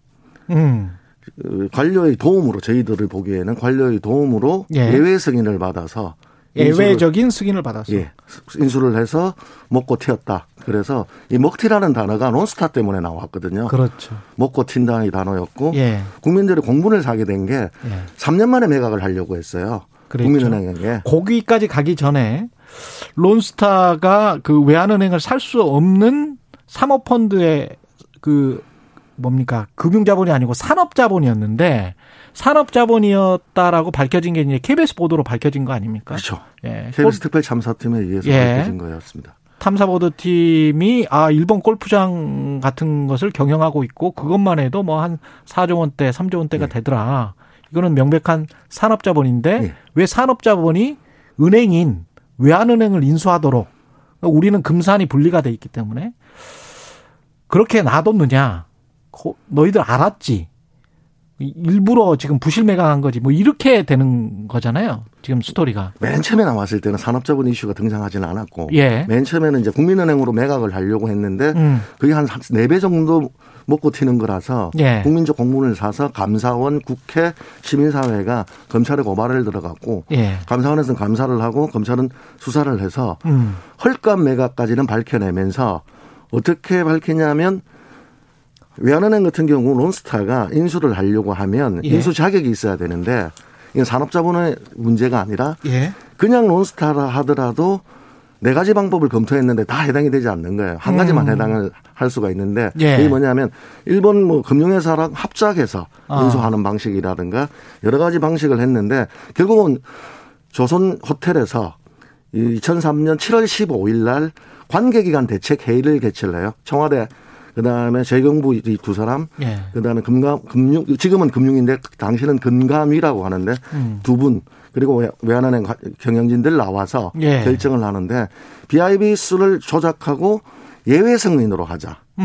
관료의 도움으로 저희들을 보기에는 관료의 도움으로 예. 예외 승인을 받아서 예외적인 승인을 받았어요. 예. 인수를 해서 먹고 튀었다. 그래서 이 먹튀라는 단어가 론스타 때문에 나왔거든요. 그렇죠. 먹고 튄다는 이 단어였고 예. 국민들이 공분을 사게 된 게 예. 3년 만에 매각을 하려고 했어요. 그렇죠. 국민은행에게. 거기까지 가기 전에 론스타가 그 외환은행을 살 수 없는 사모펀드의 그 뭡니까? 금융자본이 아니고 산업자본이었는데 산업자본이었다라고 밝혀진 게 이제 KBS 보도로 밝혀진 거 아닙니까? 그렇죠. 예. KBS 특별참사팀에 의해서 예. 밝혀진 거였습니다. 탐사보도팀이 일본 골프장 같은 것을 경영하고 있고 그것만 해도 뭐 한 4조 원대, 3조 원대가 예. 되더라. 이거는 명백한 산업자본인데 예. 왜 산업자본이 은행인 외환은행을 인수하도록 그러니까 우리는 금산이 분리가 돼 있기 때문에 그렇게 놔뒀느냐. 너희들 알았지. 일부러 지금 부실 매각한 거지. 뭐 이렇게 되는 거잖아요. 지금 스토리가. 맨 처음에 나왔을 때는 산업자본 이슈가 등장하지는 않았고 예. 맨 처음에는 이제 국민은행으로 매각을 하려고 했는데 그게 한 4배 정도 먹고 튀는 거라서 예. 국민적 공분을 사서 감사원, 국회, 시민사회가 검찰에 고발을 들어갔고 예. 감사원에서는 감사를 하고 검찰은 수사를 해서 헐값 매각까지는 밝혀내면서 어떻게 밝히냐면 외환은행 같은 경우 론스타가 인수를 하려고 하면 예. 인수 자격이 있어야 되는데 이건 산업자본의 문제가 아니라 예. 그냥 론스타라 하더라도 네 가지 방법을 검토했는데 다 해당이 되지 않는 거예요. 한 가지만 해당을 할 수가 있는데 예. 이게 뭐냐면 일본 뭐 금융회사랑 합작해서 인수하는 방식이라든가 여러 가지 방식을 했는데 결국은 조선 호텔에서 2003년 7월 15일 날 관계기관 대책 회의를 개최를 해요. 청와대 그다음에 재경부 이 두 사람, 예. 그다음에 금융 지금은 금융인데 당시는 금감위라고 하는데 두 분 그리고 외환은행 경영진들 나와서 예. 결정을 하는데 BIB 수를 조작하고 예외 승인으로 하자. 이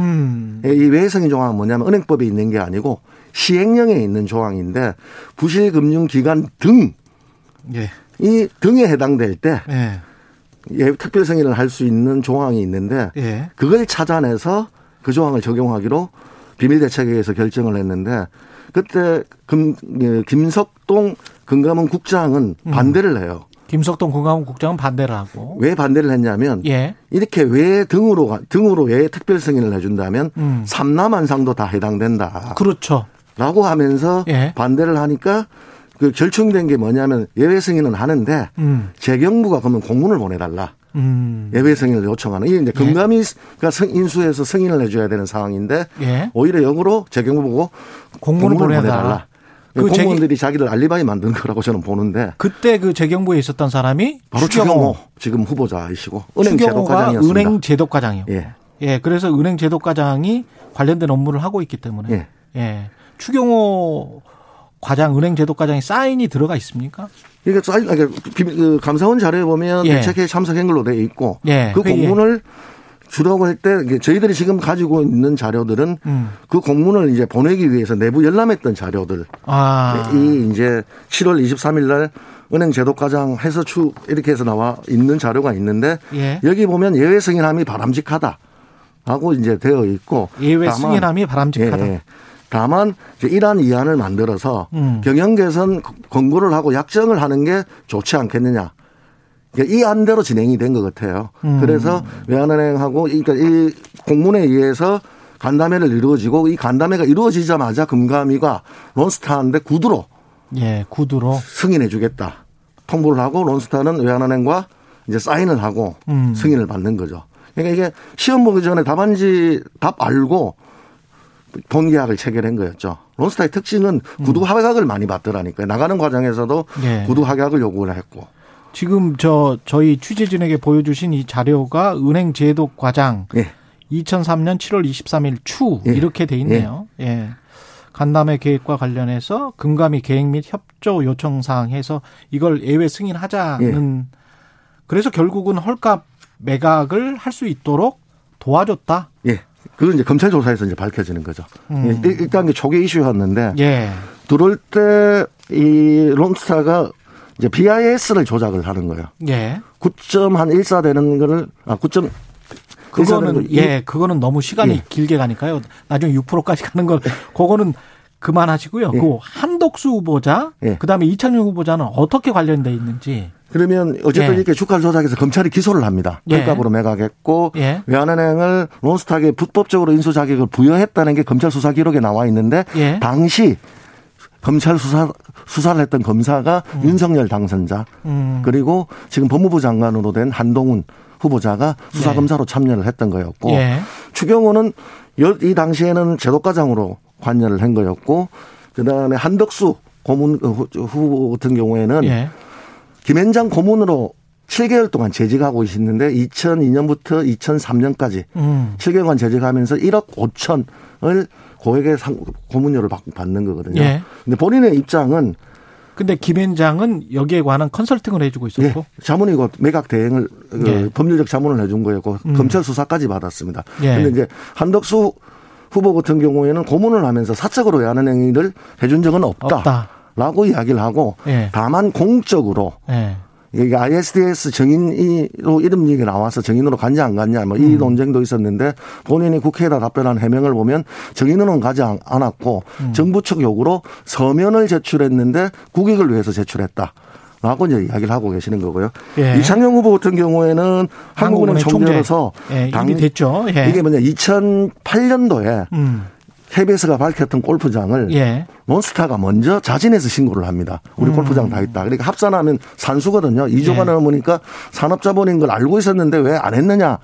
예외 승인 조항은 뭐냐면 은행법에 있는 게 아니고 시행령에 있는 조항인데 부실 금융 기관 등 예. 이 등에 해당될 때 예. 특별 승인을 할 수 있는 조항이 있는데 예. 그걸 찾아내서 그 조항을 적용하기로 비밀대책회의에서 결정을 했는데 그때 김석동 금감원 국장은 반대를 해요. 김석동 금감원 국장은 반대를 하고. 왜 반대를 했냐면 예. 이렇게 왜 등으로 왜 특별 승인을 해준다면 삼남한상도 다 해당된다. 그렇죠. 라고 하면서 예. 반대를 하니까 그 절충된 게 뭐냐면 예외 승인은 하는데 재경부가 그러면 공문을 보내달라. 예외 승인을 요청하는 이게 이제 금감위가 예. 인수해서 승인을 해줘야 되는 상황인데 예. 오히려 역으로 재경부 보고 공문을 보내달라. 그 공무원들이 자기를 알리바이 만든 거라고 저는 보는데 그때 그 재경부에 있었던 사람이 바로 추경호 지금 후보자이시고 은행 제도과장이었습니다. 은행 제도과장이요. 예. 예, 그래서 은행 제도과장이 관련된 업무를 하고 있기 때문에 예, 예. 추경호 과장, 은행 제도과장이 사인이 들어가 있습니까? 이게 사인, 그러니까 감사원 자료에 보면 예. 대책회의 참석한 걸로 돼 있고 예. 그 공문을 주라고 할 때 저희들이 지금 가지고 있는 자료들은 그 공문을 이제 보내기 위해서 내부 열람했던 자료들 이 이제 7월 23일 날 은행 제도과장 해서 이렇게 해서 나와 있는 자료가 있는데 예. 여기 보면 예외 승인함이 바람직하다 하고 이제 되어 있고 예외 승인함이 바람직하다. 예. 다만 이제 이러한 이안을 만들어서 경영 개선 권고를 하고 약정을 하는 게 좋지 않겠느냐. 이 안대로 진행이 된 것 같아요. 그래서 외환은행하고 그러니까 이 공문에 의해서 간담회를 이루어지고 이 간담회가 이루어지자마자 금감위가 론스타한테 구두로 승인해 주겠다. 통보를 하고 론스타는 외환은행과 이제 사인을 하고 승인을 받는 거죠. 그러니까 이게 시험 보기 전에 답안지 답 알고 본 계약을 체결한 거였죠. 론스타의 특징은 구두 합약을 많이 받더라니까요. 나가는 과정에서도 구두 합약을 요구를 했고. 지금 저희 취재진에게 보여주신 이 자료가 은행 제도 과장 2003년 7월 23일 추 이렇게 돼 있네요. 예. 간담회 계획과 관련해서 금감위 계획 및 협조 요청 사항에서 이걸 예외 승인하자는 그래서 결국은 헐값 매각을 할 수 있도록 도와줬다. 예. 그건 이제 검찰 조사에서 이제 밝혀지는 거죠. 1단계 초기 이슈였는데 들어올 때 이 론스타가 이제 BIS를 조작을 하는 거예요. 예. 9.14 되는 거를 9. 그거는 그거는 너무 시간이 길게 가니까요. 나중에 6%까지 가는 걸 그거는 그만하시고요. 그 한덕수 후보자 그다음에 이창용 후보자는 어떻게 관련돼 있는지. 그러면 어쨌든 이렇게 주가 조작에서 검찰이 기소를 합니다. 헐값으로 매각했고 외환은행을 론스타에게 불법적으로 인수 자격을 부여했다는 게 검찰 수사 기록에 나와 있는데 당시 검찰 수사를 했던 검사가 윤석열 당선자 그리고 지금 법무부 장관으로 된 한동훈 후보자가 수사검사로 참여를 했던 거였고 추경호는 이 당시에는 제도과장으로 관여를 한 거였고 그다음에 한덕수 고문 후보 같은 경우에는 김앤장 고문으로 7개월 동안 재직하고 있는데 2002년부터 2003년까지 7개월간 재직하면서 1억 5천을 고액의 고문료를 받는 거거든요. 근데 본인의 입장은 근데 김앤장은 여기에 관한 컨설팅을 해주고 있었고 자문이고 매각 대행을 법률적 자문을 해준 거였고 검찰 수사까지 받았습니다. 근데 이제 한덕수 후보 같은 경우에는 고문을 하면서 사적으로 외환은행을 해준 적은 없다라고 이야기를 하고 다만 공적으로 이게 ISDS 증인으로 이름 얘기 나와서 증인으로 갔냐 안 갔냐 뭐 이 논쟁도 있었는데 본인이 국회에다 답변한 해명을 보면 증인으로는 가지 않았고 정부 측 요구로 서면을 제출했는데 국익을 위해서 제출했다라고 이제 이야기를 하고 계시는 거고요. 이창용 후보 같은 경우에는 한국은행 총재로서 이미 됐죠. 이게 뭐냐 2008년도에 KBS가 밝혔던 골프장을 론스타가 먼저 자진해서 신고를 합니다. 우리 골프장 다 있다. 그러니까 합산하면 산수거든요. 2조가 넘으니까 산업자본인 걸 알고 있었는데 왜 안 했느냐에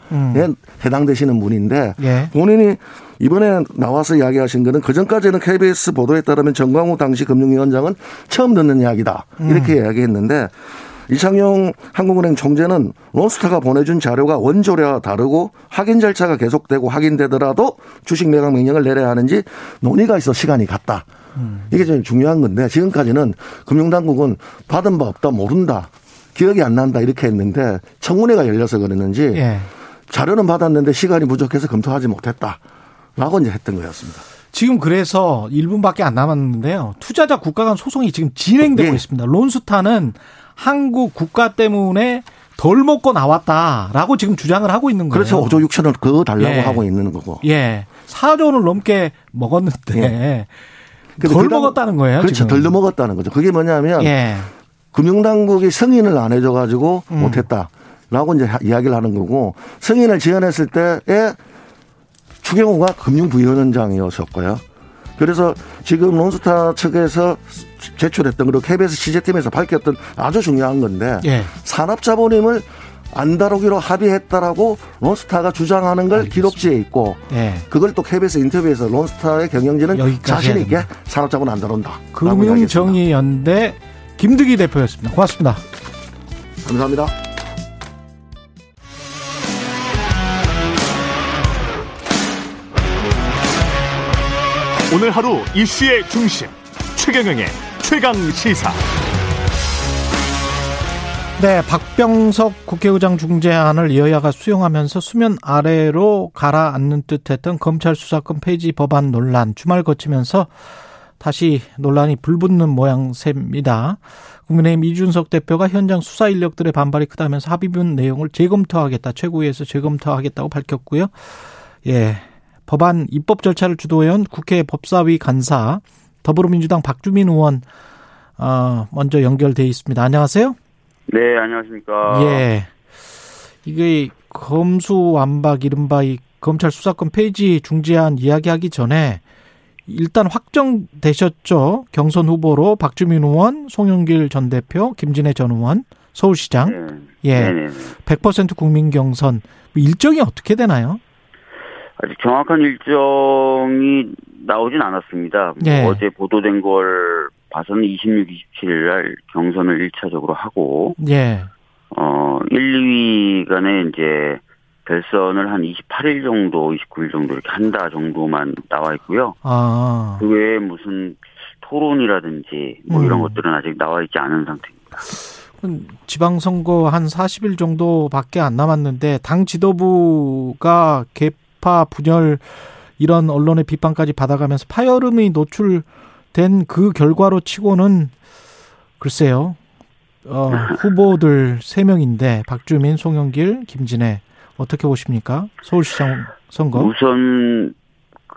해당되시는 분인데 본인이 이번에 나와서 이야기하신 거는 그전까지는 KBS 보도에 따르면 정광우 당시 금융위원장은 처음 듣는 이야기다. 이렇게 이야기했는데 이창용 한국은행 총재는 론스타가 보내준 자료가 원조라 다르고 확인 절차가 계속되고 확인되더라도 주식 매각 명령을 내려야 하는지 논의가 있어 시간이 갔다. 이게 좀 중요한 건데 지금까지는 금융당국은 받은 바 없다 모른다 기억이 안 난다 이렇게 했는데 청문회가 열려서 그랬는지 자료는 받았는데 시간이 부족해서 검토하지 못했다라고 이제 했던 거였습니다. 지금 그래서 1분밖에 안 남았는데요. 투자자 국가 간 소송이 지금 진행되고 있습니다. 론스타는 한국 국가 때문에 덜 먹고 나왔다라고 지금 주장을 하고 있는 거예요. 그래서 5조 6천을 그거 달라고 하고 있는 거고. 4조를 넘게 먹었는데 덜 먹었다는 거예요. 그렇죠. 지금. 덜 먹었다는 거죠. 그게 뭐냐면 금융당국이 승인을 안 해줘가지고 못했다라고 이제 이야기를 하는 거고 승인을 지연했을 때에 추경호가 금융부위원장이었었고요. 그래서 지금 론스타 측에서 제출했던 그리고 KBS 취재팀에서 밝혔던 아주 중요한 건데 산업자본임을 안 다루기로 합의했다라고 론스타가 주장하는 걸 기록지에 있고 그걸 또 KBS 인터뷰에서 론스타의 경영진은 자신 있게 산업자본 안 다룬다. 금융정의연대 김득희 대표였습니다. 고맙습니다. 감사합니다. 오늘 하루 이슈의 중심 최경영의 최강시사. 박병석 국회의장 중재안을 여야가 수용하면서 수면 아래로 가라앉는 듯했던 검찰 수사권 폐지 법안 논란 주말 거치면서 다시 논란이 불붙는 모양새입니다. 국민의힘 이준석 대표가 현장 수사 인력들의 반발이 크다면서 합의문 내용을 재검토하겠다, 최고위에서 재검토하겠다고 밝혔고요. 법안 입법 절차를 주도해온 국회 법사위 간사 더불어민주당 박주민 의원 먼저 연결돼 있습니다. 안녕하세요. 네, 안녕하십니까. 예. 이게 검수완박 이른바 이 검찰 수사권 폐지 중재안 이야기하기 전에 일단 확정되셨죠. 경선 후보로 박주민 의원, 송영길 전 대표, 김진애 전 의원, 서울시장. 네. 예. 네네. 100% 국민 경선. 일정이 어떻게 되나요? 아직 정확한 일정이 나오진 않았습니다. 네. 어제 보도된 걸 봐서는 26, 27일 날 경선을 1차적으로 하고, 예. 1, 2위 간에 이제 결선을 한 28일 정도, 29일 정도 이렇게 한다 정도만 나와 있고요. 아. 그 외에 무슨 토론이라든지 뭐 이런 것들은 아직 나와 있지 않은 상태입니다. 지방선거 한 40일 정도밖에 안 남았는데, 당 지도부가 개파 분열 이런 언론의 비판까지 받아가면서 파열음이 노출된 그 결과로 치고는 글쎄요. 후보들 3명인데 박주민, 송영길, 김진애 어떻게 보십니까? 서울시장 선거. 우선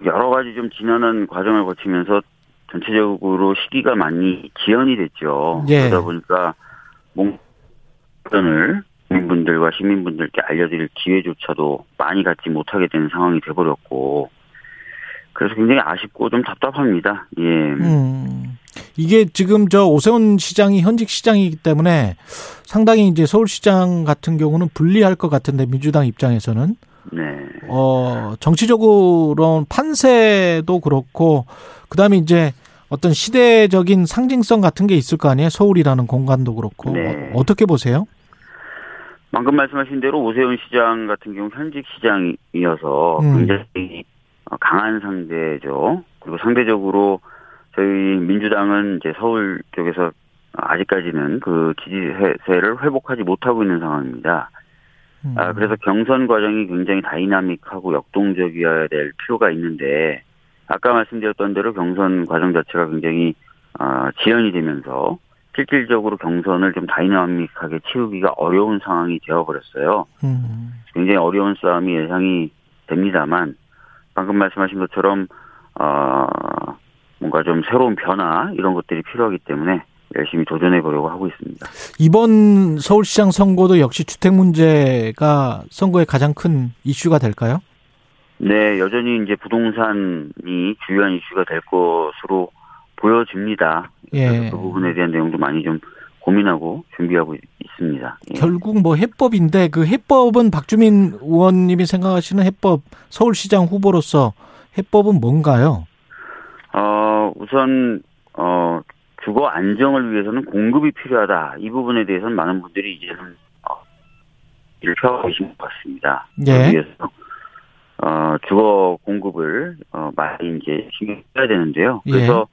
여러 가지 좀 지난한 과정을 거치면서 전체적으로 시기가 많이 지연이 됐죠. 예. 그러다 보니까 몸전을 국민분들과 시민분들께 알려드릴 기회조차도 많이 갖지 못하게 되는 상황이 돼버렸고, 그래서 굉장히 아쉽고 좀 답답합니다. 예. 이게 지금 저 오세훈 시장이 현직 시장이기 때문에 상당히 이제 서울시장 같은 경우는 불리할 것 같은데, 민주당 입장에서는. 네. 정치적으로 판세도 그렇고, 그 다음에 이제 어떤 시대적인 상징성 같은 게 있을 거 아니에요? 서울이라는 공간도 그렇고. 네. 어떻게 보세요? 방금 말씀하신 대로 오세훈 시장 같은 경우 현직 시장이어서 굉장히 강한 상대죠. 그리고 상대적으로 저희 민주당은 이제 서울 쪽에서 아직까지는 그 지지세를 회복하지 못하고 있는 상황입니다. 그래서 경선 과정이 굉장히 다이나믹하고 역동적이어야 될 필요가 있는데, 아까 말씀드렸던 대로 경선 과정 자체가 굉장히 지연이 되면서 실질적으로 경선을 좀 다이나믹하게 치우기가 어려운 상황이 되어버렸어요. 굉장히 어려운 싸움이 예상이 됩니다만, 방금 말씀하신 것처럼 뭔가 좀 새로운 변화 이런 것들이 필요하기 때문에 열심히 도전해보려고 하고 있습니다. 이번 서울시장 선거도 역시 주택 문제가 선거의 가장 큰 이슈가 될까요? 네, 여전히 이제 부동산이 주요한 이슈가 될 것으로 보여집니다. 예. 그 부분에 대한 내용도 많이 좀 고민하고 준비하고 있습니다. 예. 결국 뭐 해법인데, 그 해법은 박주민 의원님이 생각하시는 해법, 서울시장 후보로서 해법은 뭔가요? 우선 주거 안정을 위해서는 공급이 필요하다. 이 부분에 대해서는 많은 분들이 이제는 일을 펴고 계신 것 같습니다. 예. 그래서 주거 공급을 많이 이제 신경 써야 되는데요. 그래서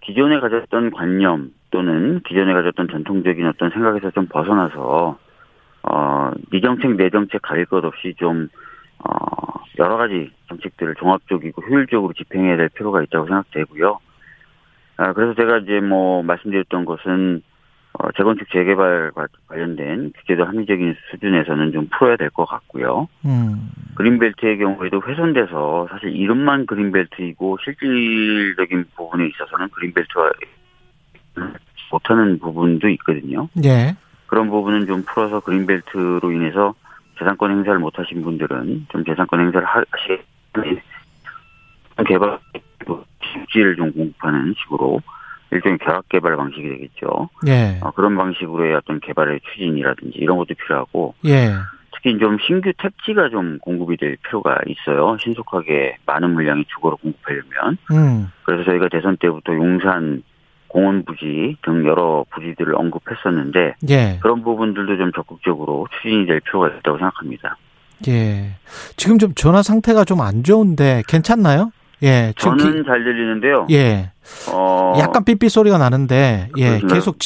예. 기존에 가졌던 관념 또는 기존에 가졌던 전통적인 어떤 생각에서 좀 벗어나서 네 정책 내 정책 가릴 것 없이 좀 여러 가지 정책들을 종합적이고 효율적으로 집행해야 될 필요가 있다고 생각되고요. 그래서 제가 이제 뭐 말씀드렸던 것은 재건축 재개발 관련된 규제도 합리적인 수준에서는 좀 풀어야 될 것 같고요. 그린벨트의 경우에도 훼손돼서 사실 이름만 그린벨트이고 실질적인 부분에 있어서는 그린벨트와 못하는 부분도 있거든요. 예. 그런 부분은 좀 풀어서 그린벨트로 인해서 재산권 행사를 못하신 분들은 좀 재산권 행사를 하시는 개발 집지를 좀 공급하는 식으로 일종의 계획개발 방식이 되겠죠. 예. 그런 방식으로의 어떤 개발의 추진이라든지 이런 것도 필요하고, 예. 특히 좀 신규 택지가 좀 공급이 될 필요가 있어요. 신속하게 많은 물량이 주거로 공급하려면. 그래서 저희가 대선 때부터 용산, 공원 부지 등 여러 부지들을 언급했었는데, 예. 그런 부분들도 좀 적극적으로 추진이 될 필요가 있다고 생각합니다. 예. 지금 좀 전화 상태가 좀 안 좋은데 괜찮나요? 예, 저는 잘 들리는데요. 예. 약간 삐삐 소리가 나는데, 예, 계속.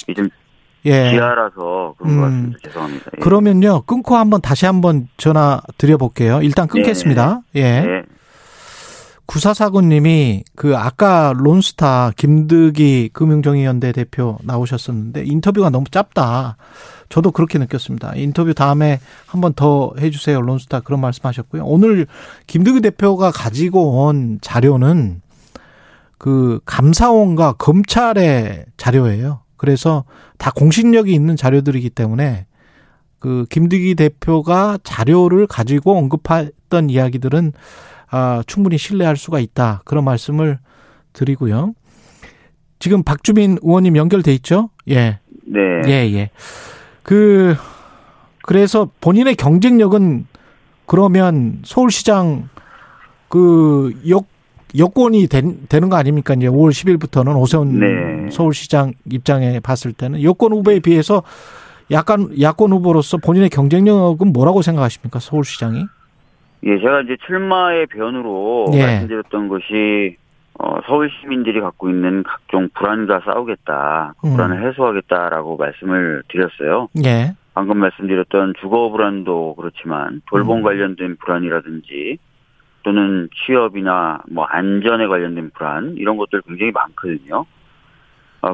예. 지하라서 그런 것 같습니다. 죄송합니다. 예. 그러면요, 끊고 다시 한번 전화 드려볼게요. 일단 끊겠습니다. 예. 예. 9449님이 그 아까 론스타 김득희 금융정의연대 대표 나오셨었는데 인터뷰가 너무 짧다. 저도 그렇게 느꼈습니다. 인터뷰 다음에 한번 더 해주세요. 론스타 그런 말씀하셨고요. 오늘 김득희 대표가 가지고 온 자료는 그 감사원과 검찰의 자료예요. 그래서 다 공신력이 있는 자료들이기 때문에 그 김득희 대표가 자료를 가지고 언급했던 이야기들은 충분히 신뢰할 수가 있다. 그런 말씀을 드리고요. 지금 박주민 의원님 연결돼 있죠? 예. 네. 예, 예. 그래서 본인의 경쟁력은 그러면 서울시장 여권이 되는 거 아닙니까? 이제 5월 10일부터는 오세훈 네. 서울시장 입장에 봤을 때는 여권 후보에 비해서 약간 야권 후보로서 본인의 경쟁력은 뭐라고 생각하십니까? 서울시장이? 예, 제가 이제 출마의 변으로 예. 말씀드렸던 것이 서울 시민들이 갖고 있는 각종 불안과 싸우겠다, 불안을 해소하겠다라고 말씀을 드렸어요. 예. 방금 말씀드렸던 주거 불안도 그렇지만 돌봄 관련된 불안이라든지 또는 취업이나 뭐 안전에 관련된 불안 이런 것들 굉장히 많거든요.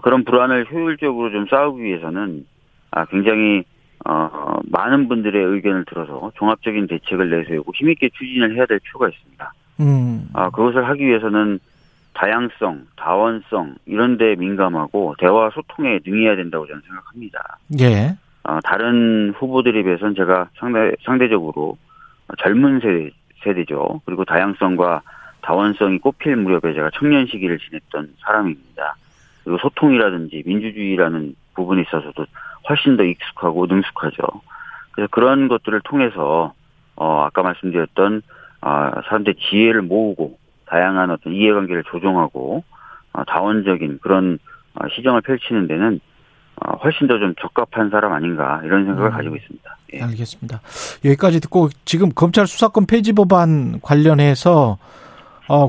그런 불안을 효율적으로 좀 싸우기 위해서는 굉장히 많은 분들의 의견을 들어서 종합적인 대책을 내세우고 힘있게 추진을 해야 될 필요가 있습니다. 그것을 하기 위해서는 다양성, 다원성 이런 데 민감하고 대화 소통에 능해야 된다고 저는 생각합니다. 예. 다른 후보들에 비해서는 제가 상대적으로 젊은 세대죠. 그리고 다양성과 다원성이 꽃필 무렵에 제가 청년 시기를 지냈던 사람입니다. 그리고 소통이라든지 민주주의라는 부분에 있어서도 훨씬 더 익숙하고 능숙하죠. 그래서 그런 것들을 통해서 아까 말씀드렸던 사람들의 지혜를 모으고 다양한 어떤 이해관계를 조정하고 다원적인 그런 시정을 펼치는 데는 훨씬 더 좀 적합한 사람 아닌가 이런 생각을 가지고 있습니다. 예. 알겠습니다. 여기까지 듣고 지금 검찰 수사권 폐지 법안 관련해서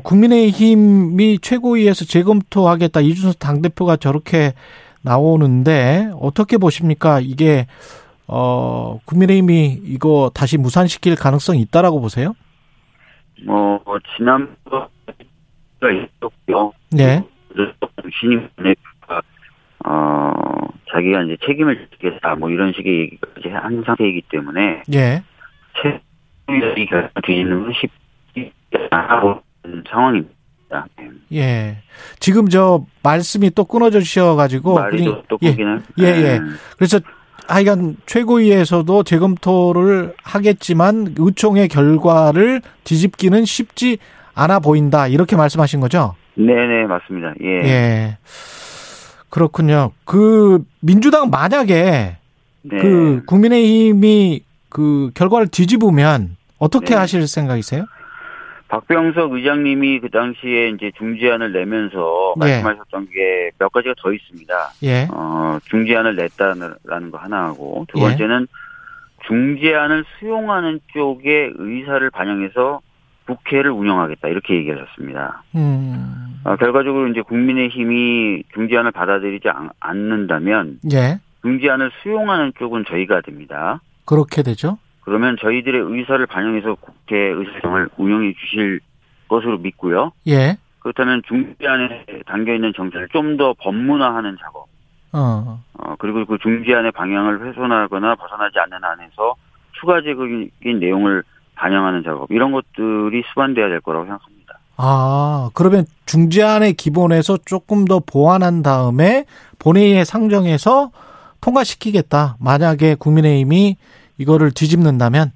국민의힘이 최고위에서 재검토하겠다. 이준석 당대표가 저렇게 나오는데 어떻게 보십니까? 이게 국민의힘이 이거 다시 무산시킬 가능성이 있다라고 보세요? 지난번에 있었고요. 네. 신임 대표가 자기가 이제 책임을 지겠다 뭐 이런 식의 얘기까지 한 상태이기 때문에 예. 최고위 결정 뒤지는 건 쉽지 않은 상황입니다. 예. 지금 저 말씀이 또 끊어져 주셔가지고. 말이 또 끊기는. 예, 예. 예. 그래서 하여간 최고위에서도 재검토를 하겠지만 의총의 결과를 뒤집기는 쉽지 않아 보인다. 이렇게 말씀하신 거죠? 네네, 맞습니다. 예. 예. 그렇군요. 민주당 만약에 네. 국민의힘이 결과를 뒤집으면 어떻게 네. 하실 생각이세요? 박병석 의장님이 그 당시에 이제 중재안을 내면서 말씀하셨던 게 몇 가지가 더 있습니다. 예. 중재안을 냈다라는 거 하나하고 두 번째는 예. 중재안을 수용하는 쪽의 의사를 반영해서 국회를 운영하겠다 이렇게 얘기하셨습니다. 결과적으로 이제 국민의힘이 중재안을 받아들이지 않는다면 예. 중재안을 수용하는 쪽은 저희가 됩니다. 그렇게 되죠. 그러면 저희들의 의사를 반영해서 국회 의사정을 운영해 주실 것으로 믿고요. 예. 그렇다면 중재안에 담겨있는 정책을 좀 더 법문화하는 작업. 그리고 그 중재안의 방향을 훼손하거나 벗어나지 않는 안에서 추가적인 내용을 반영하는 작업. 이런 것들이 수반되어야 될 거라고 생각합니다. 그러면 중재안의 기본에서 조금 더 보완한 다음에 본회의에 상정해서 통과시키겠다. 만약에 국민의힘이 이거를 뒤집는다면?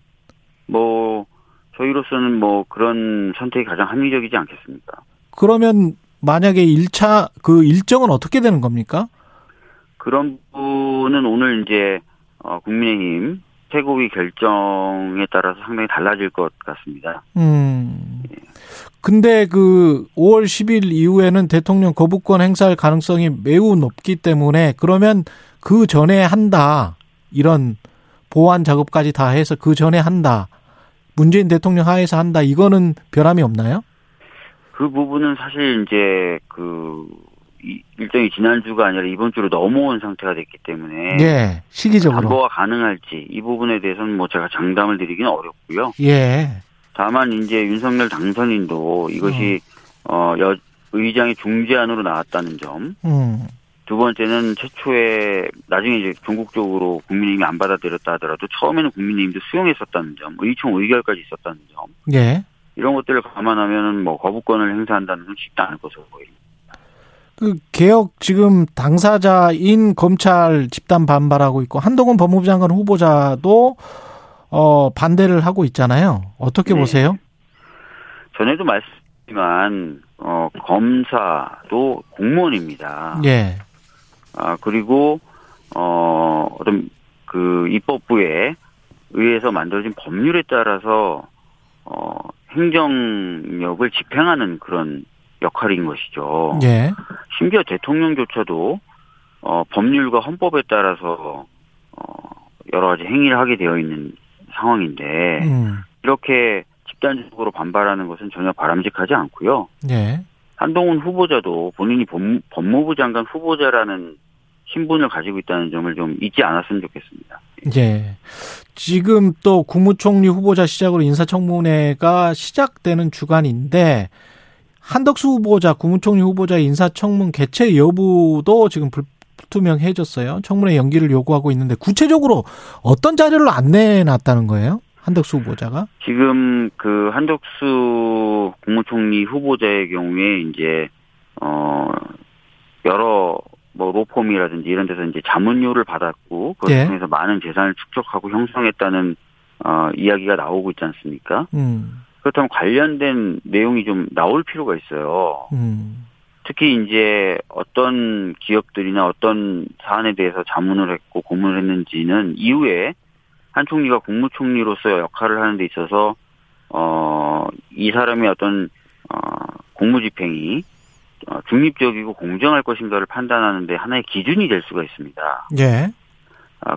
저희로서는 그런 선택이 가장 합리적이지 않겠습니까? 그러면 만약에 1차, 일정은 어떻게 되는 겁니까? 그런 부분은 오늘 이제, 국민의힘 최고위 결정에 따라서 상당히 달라질 것 같습니다. 예. 근데 5월 10일 이후에는 대통령 거부권 행사할 가능성이 매우 높기 때문에 그러면 그 전에 한다, 이런 보완 작업까지 다 해서 그 전에 한다. 문재인 대통령 하에서 한다. 이거는 변함이 없나요? 그 부분은 사실 이제 일정이 지난주가 아니라 이번 주로 넘어온 상태가 됐기 때문에 예, 시기적으로 담보가 가능할지 이 부분에 대해서는 제가 장담을 드리기는 어렵고요. 예. 다만 이제 윤석열 당선인도 이것이 의장의 중재안으로 나왔다는 점. 두 번째는 나중에 이제 전국적으로 국민의힘이 안 받아들였다 하더라도 처음에는 국민의힘도 수용했었다는 점, 의총 의결까지 있었다는 점. 예. 이런 것들을 감안하면 거부권을 행사한다는 건 쉽지 않을 것으로 보입니다. 그 개혁 지금 당사자인 검찰 집단 반발하고 있고 한동훈 법무부 장관 후보자도 반대를 하고 있잖아요. 어떻게 보세요? 전에도 말씀드렸지만 검사도 공무원입니다. 예. 아 그리고 어떤 그 입법부에 의해서 만들어진 법률에 따라서 행정력을 집행하는 그런 역할인 것이죠. 예. 심지어 대통령조차도 법률과 헌법에 따라서 여러 가지 행위를 하게 되어 있는 상황인데 이렇게 집단적으로 반발하는 것은 전혀 바람직하지 않고요. 예. 한동훈 후보자도 본인이 법무부 장관 후보자라는 신분을 가지고 있다는 점을 좀 잊지 않았으면 좋겠습니다. 예. 지금 또 국무총리 후보자 시작으로 인사청문회가 시작되는 주간인데 한덕수 후보자, 국무총리 후보자 인사청문 개최 여부도 지금 불투명해졌어요. 청문회 연기를 요구하고 있는데 구체적으로 어떤 자료를 안 내놨다는 거예요? 한덕수 후보자가? 지금 그 한덕수 국무총리 후보자의 경우에 이제 여러 로펌이라든지 이런 데서 이제 자문료를 받았고 그걸 통해서 많은 재산을 축적하고 형성했다는 이야기가 나오고 있지 않습니까? 그렇다면 관련된 내용이 좀 나올 필요가 있어요. 특히 이제 어떤 기업들이나 어떤 사안에 대해서 자문을 했고 고문을 했는지는 이후에 한 총리가 국무총리로서 역할을 하는 데 있어서 이 사람의 어떤 공무집행이 중립적이고 공정할 것인가를 판단하는데 하나의 기준이 될 수가 있습니다. 예.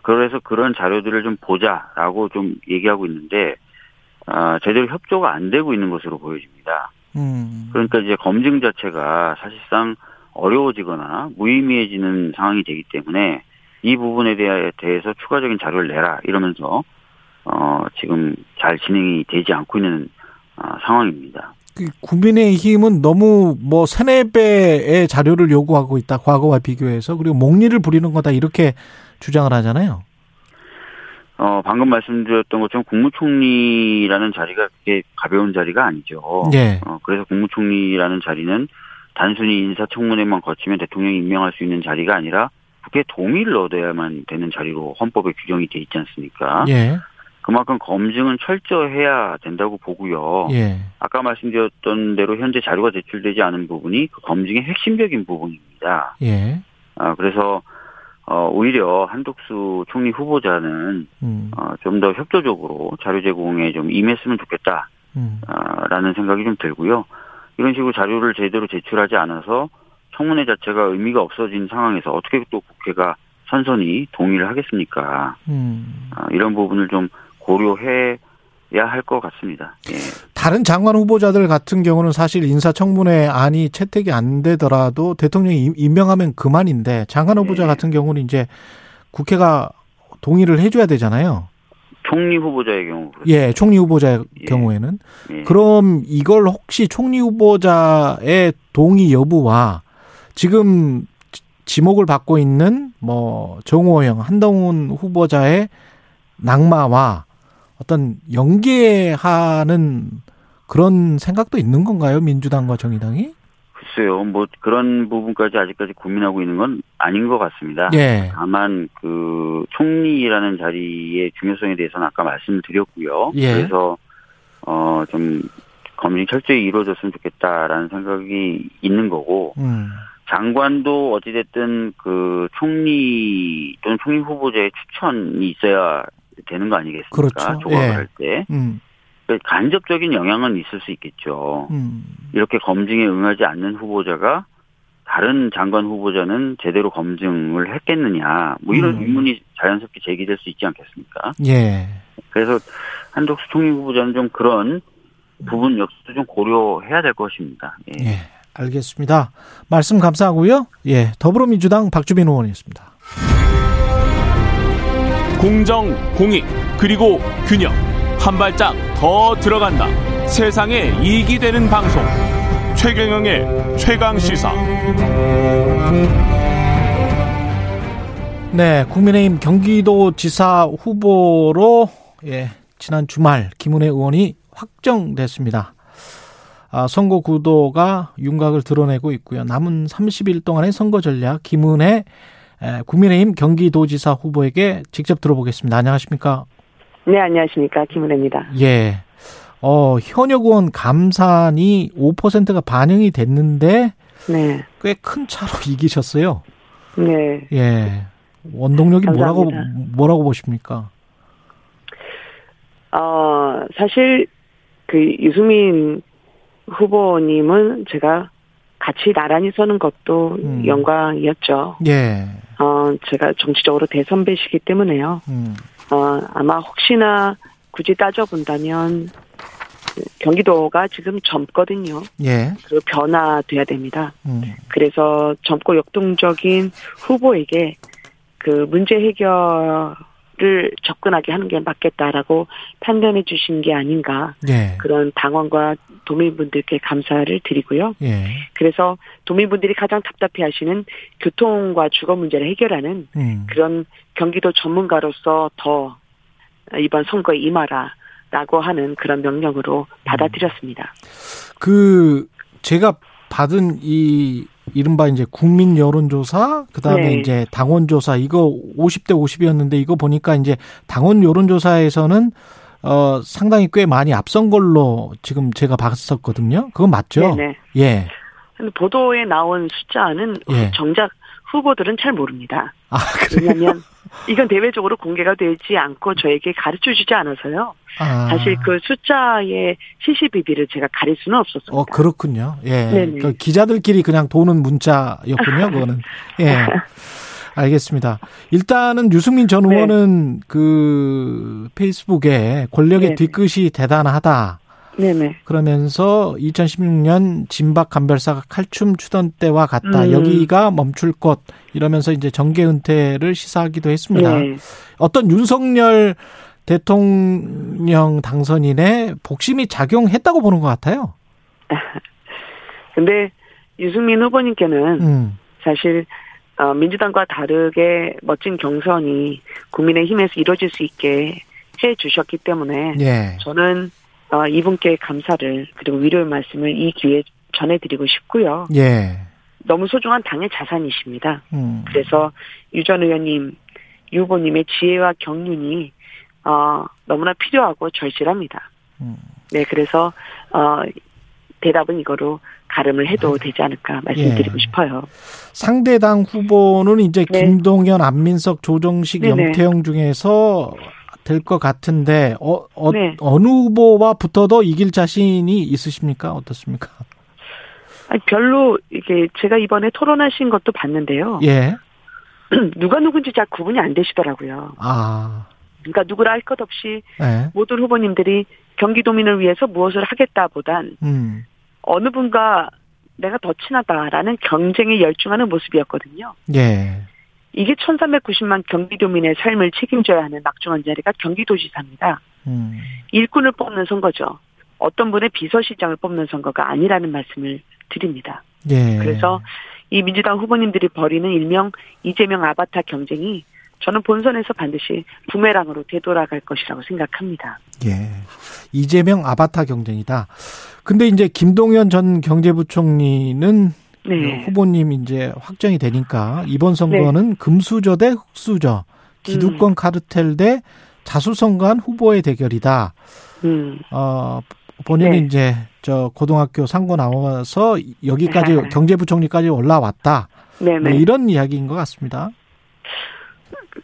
그래서 그런 자료들을 좀 보자라고 좀 얘기하고 있는데 제대로 협조가 안 되고 있는 것으로 보여집니다. 그러니까 이제 검증 자체가 사실상 어려워지거나 무의미해지는 상황이 되기 때문에 이 부분에 대해서 추가적인 자료를 내라 이러면서 지금 잘 진행이 되지 않고 있는 상황입니다. 국민의힘은 너무 뭐 3-4배의 자료를 요구하고 있다. 과거와 비교해서. 그리고 목리를 부리는 거다. 이렇게 주장을 하잖아요. 방금 말씀드렸던 것처럼 국무총리라는 자리가 그렇게 가벼운 자리가 아니죠. 네. 그래서 국무총리라는 자리는 단순히 인사청문회만 거치면 대통령이 임명할 수 있는 자리가 아니라 국회 동의를 얻어야만 되는 자리로 헌법에 규정이 돼 있지 않습니까? 네. 그만큼 검증은 철저해야 된다고 보고요. 예. 아까 말씀드렸던 대로 현재 자료가 제출되지 않은 부분이 그 검증의 핵심적인 부분입니다. 예. 그래서 오히려 한덕수 총리 후보자는 좀 더 협조적으로 자료 제공에 좀 임했으면 좋겠다라는 생각이 좀 들고요. 이런 식으로 자료를 제대로 제출하지 않아서 청문회 자체가 의미가 없어진 상황에서 어떻게 또 국회가 선선히 동의를 하겠습니까? 이런 부분을 좀 고려해야 할 것 같습니다. 예. 다른 장관 후보자들 같은 경우는 사실 인사청문회 안이 채택이 안 되더라도 대통령이 임명하면 그만인데 장관 후보자 같은 경우는 이제 국회가 동의를 해줘야 되잖아요. 총리 후보자의 경우. 그렇죠? 예, 총리 후보자의 경우에는. 예. 그럼 이걸 혹시 총리 후보자의 동의 여부와 지금 지목을 받고 있는 뭐 정호영, 한동훈 후보자의 낙마와 어떤 연계하는 그런 생각도 있는 건가요? 민주당과 정의당이? 글쎄요. 뭐 그런 부분까지 아직까지 고민하고 있는 건 아닌 것 같습니다. 예. 다만 그 총리라는 자리의 중요성에 대해서는 아까 말씀을 드렸고요. 예. 그래서 좀 검증이 철저히 이루어졌으면 좋겠다라는 생각이 있는 거고 장관도 어찌됐든 그 총리 또는 총리 후보자의 추천이 있어야 되는 거 아니겠습니까? 그렇죠. 조각을 할 때. 간접적인 영향은 있을 수 있겠죠. 이렇게 검증에 응하지 않는 후보자가 다른 장관 후보자는 제대로 검증을 했겠느냐. 뭐 이런 의문이 자연스럽게 제기될 수 있지 않겠습니까? 예. 그래서 한덕수 총리 후보자는 좀 그런 부분 역시도 좀 고려해야 될 것입니다. 예. 예. 알겠습니다. 말씀 감사하고요. 예, 더불어민주당 박주민 의원이었습니다. 공정, 공익, 그리고 균형. 한 발짝 더 들어간다. 세상에 이익이 되는 방송. 최경영의 최강시사. 네, 국민의힘 경기도지사 후보로 지난 주말 김은혜 의원이 확정됐습니다. 선거 구도가 윤곽을 드러내고 있고요. 남은 30일 동안의 선거 전략, 김은혜 국민의힘 경기도지사 후보에게 직접 들어보겠습니다. 안녕하십니까? 네, 안녕하십니까? 김은혜입니다. 예. 현역 의원 감산이 5%가 반영이 됐는데, 네, 꽤 큰 차로 이기셨어요. 네. 예. 원동력이 감사합니다. 뭐라고 보십니까? 사실 그 유승민 후보님은 제가 같이 나란히 서는 것도 영광이었죠. 예. 제가 정치적으로 대선배시기 때문에요. 아마 혹시나 굳이 따져본다면 경기도가 지금 젊거든요. 예. 그리고 변화돼야 됩니다. 그래서 젊고 역동적인 후보에게 그 문제 해결을 접근하게 하는 게 맞겠다라고 판단해 주신 게 아닌가. 예. 그런 당원과 도민분들께 감사를 드리고요. 예. 그래서 도민분들이 가장 답답해하시는 교통과 주거 문제를 해결하는 그런 경기도 전문가로서 더 이번 선거에 임하라라고 하는 그런 명령으로 받아들였습니다. 그 제가 받은 이 이른바 이제 국민 여론조사, 그 다음에 네, 이제 당원조사, 이거 50대 50이었는데 이거 보니까 이제 당원 여론조사에서는 상당히 꽤 많이 앞선 걸로 지금 제가 봤었거든요. 그건 맞죠? 네. 예. 보도에 나온 숫자는, 예, 정작 후보들은 잘 모릅니다. 아, 그래요? 왜냐하면 이건 대외적으로 공개가 되지 않고 저에게 가르쳐주지 않아서요. 아. 사실 그 숫자의 시시비비를 제가 가릴 수는 없었습니다. 그렇군요. 예. 그러니까 기자들끼리 그냥 도는 문자였군요, 그거는. 예. 알겠습니다. 일단은 유승민 전 의원은, 네, 그 페이스북에 권력의, 네네, 뒤끝이 대단하다. 네네. 그러면서 2016년 진박 간별사가 칼춤 추던 때와 같다. 여기가 멈출 것, 이러면서 이제 정계 은퇴를 시사하기도 했습니다. 네. 어떤 윤석열 대통령 당선인의 복심이 작용했다고 보는 것 같아요. 그런데 유승민 후보님께는 사실 민주당과 다르게 멋진 경선이 국민의힘에서 이루어질 수 있게 해주셨기 때문에, 네, 저는 이분께 감사를, 그리고 위로의 말씀을 이 기회에 전해드리고 싶고요. 예. 너무 소중한 당의 자산이십니다. 그래서 유 전 의원님, 유 후보님의 지혜와 경륜이 너무나 필요하고 절실합니다. 네, 그래서 대답은 이거로 가름을 해도 되지 않을까 말씀드리고, 예, 싶어요. 상대당 후보는 이제, 네, 김동연, 안민석, 조정식, 네네, 염태영 중에서 될 것 같은데, 네, 어느 후보와 붙어도 이길 자신이 있으십니까? 어떻습니까? 아니, 별로, 이게, 제가 이번에 토론하신 것도 봤는데요. 예. 누가 누군지 잘 구분이 안 되시더라고요. 아. 그러니까 누구라 할 것 없이, 예, 모든 후보님들이 경기도민을 위해서 무엇을 하겠다 보단, 어느 분과 내가 더 친하다라는 경쟁에 열중하는 모습이었거든요. 예. 이게 1390만 경기도민의 삶을 책임져야 하는 막중한 자리가 경기도지사입니다. 일꾼을 뽑는 선거죠. 어떤 분의 비서실장을 뽑는 선거가 아니라는 말씀을 드립니다. 예. 그래서 이 민주당 후보님들이 벌이는 일명 이재명 아바타 경쟁이 저는 본선에서 반드시 부메랑으로 되돌아갈 것이라고 생각합니다. 예. 이재명 아바타 경쟁이다. 근데 이제 김동연 전 경제부총리는, 네, 후보님 이제 확정이 되니까 이번 선거는, 네, 금수저 대 흑수저, 기득권 카르텔 대 자수성가한 후보의 대결이다. 본인이, 네, 이제 저 고등학교 상고 나와서 여기까지 경제부총리까지 올라왔다. 네, 뭐 이런 이야기인 것 같습니다.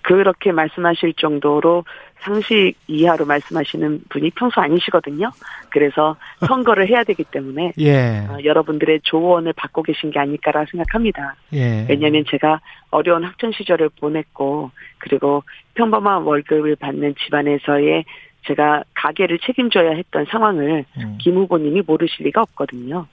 그렇게 말씀하실 정도로 상식 이하로 말씀하시는 분이 평소 아니시거든요. 그래서 선거를 해야 되기 때문에, 예, 여러분들의 조언을 받고 계신 게 아닐까라 생각합니다. 예. 왜냐하면 제가 어려운 학창 시절을 보냈고, 그리고 평범한 월급을 받는 집안에서의 제가 가게를 책임져야 했던 상황을 김 후보님이 모르실 리가 없거든요.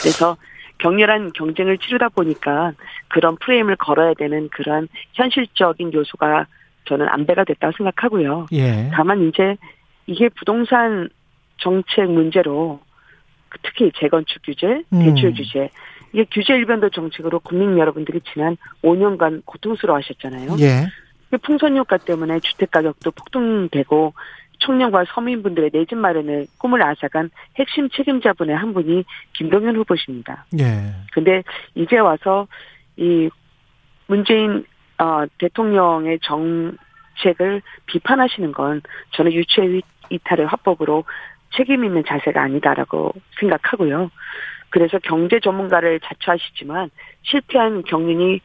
그래서 격렬한 경쟁을 치르다 보니까 그런 프레임을 걸어야 되는 그런 현실적인 요소가 저는 안배가 됐다고 생각하고요. 예. 다만 이제 이게 부동산 정책 문제로 특히 재건축 규제, 대출 규제, 이게 규제 일변도 정책으로 국민 여러분들이 지난 5년간 고통스러워하셨잖아요. 예. 풍선 효과 때문에 주택 가격도 폭등되고 청년과 서민분들의 내집 마련의 꿈을 앗아간 핵심 책임자분의 한 분이 김동연 후보십니다. 그런데 예. 이제 와서 이 문재인 대통령의 정책을 비판하시는 건 저는 유체 이탈의 화법으로 책임 있는 자세가 아니다라고 생각하고요. 그래서 경제 전문가를 자처하시지만 실패한 경륜이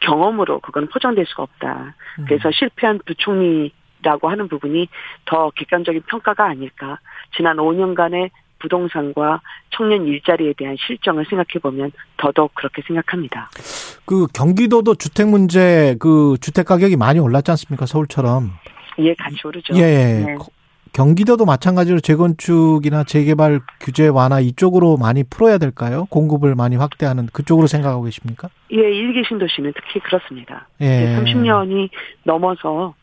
경험으로 그건 포장될 수가 없다. 그래서 실패한 부총리라고 하는 부분이 더 객관적인 평가가 아닐까. 지난 5년간의 부동산과 청년 일자리에 대한 실정을 생각해보면 더더욱 그렇게 생각합니다. 그 경기도도 주택 문제, 그 주택 가격이 많이 올랐지 않습니까? 서울처럼. 예, 같이 오르죠. 예. 네. 경기도도 마찬가지로 재건축이나 재개발 규제 완화 이쪽으로 많이 풀어야 될까요? 공급을 많이 확대하는 그쪽으로 생각하고 계십니까? 예, 1기 신도시는 특히 그렇습니다. 예. 30년이 넘어서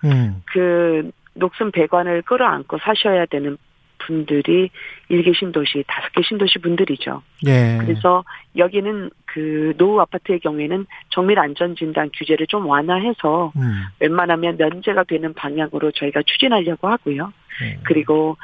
그 녹슨 배관을 끌어안고 사셔야 되는 분들이 1개 신도시, 5개 신도시 분들이죠. 예. 그래서 여기는 그 노후 아파트의 경우에는 정밀 안전진단 규제를 좀 완화해서 웬만하면 면제가 되는 방향으로 저희가 추진하려고 하고요. 그리고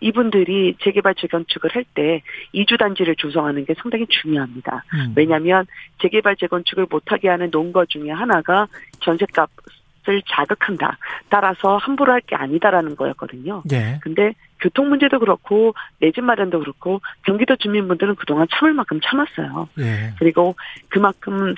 이분들이 재개발 재건축을 할 때 이주 단지를 조성하는 게 상당히 중요합니다. 왜냐하면 재개발 재건축을 못하게 하는 논거 중에 하나가 전셋값을 자극한다. 따라서 함부로 할 게 아니다라는 거였거든요. 그런데 예. 교통 문제도 그렇고 내 집 마련도 그렇고 경기도 주민분들은 그동안 참을 만큼 참았어요. 예. 그리고 그만큼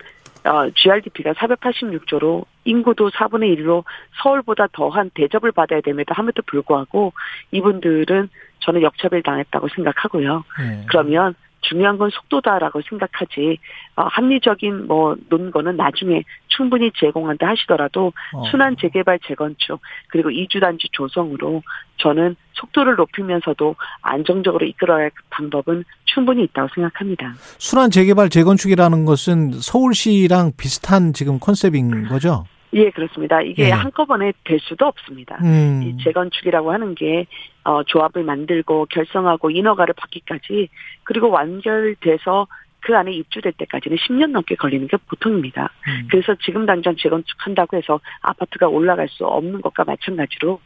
GRDP가 486조로 인구도 4분의 1로 서울보다 더한 대접을 받아야 됨에도 함에도 불구하고 이분들은 저는 역차별 당했다고 생각하고요. 네. 그러면 중요한 건 속도다라고 생각하지 합리적인 논거는 나중에 충분히 제공한다 하시더라도 순환 재개발 재건축 그리고 이주단지 조성으로 저는 속도를 높이면서도 안정적으로 이끌어야 할 방법은 충분히 있다고 생각합니다. 순환 재개발 재건축이라는 것은 서울시랑 비슷한 지금 컨셉인 거죠? 예, 그렇습니다. 이게 예. 한꺼번에 될 수도 없습니다. 이 재건축이라고 하는 게 조합을 만들고 결성하고 인허가를 받기까지 그리고 완결돼서 그 안에 입주될 때까지는 10년 넘게 걸리는 게 보통입니다. 그래서 지금 당장 재건축한다고 해서 아파트가 올라갈 수 없는 것과 마찬가지로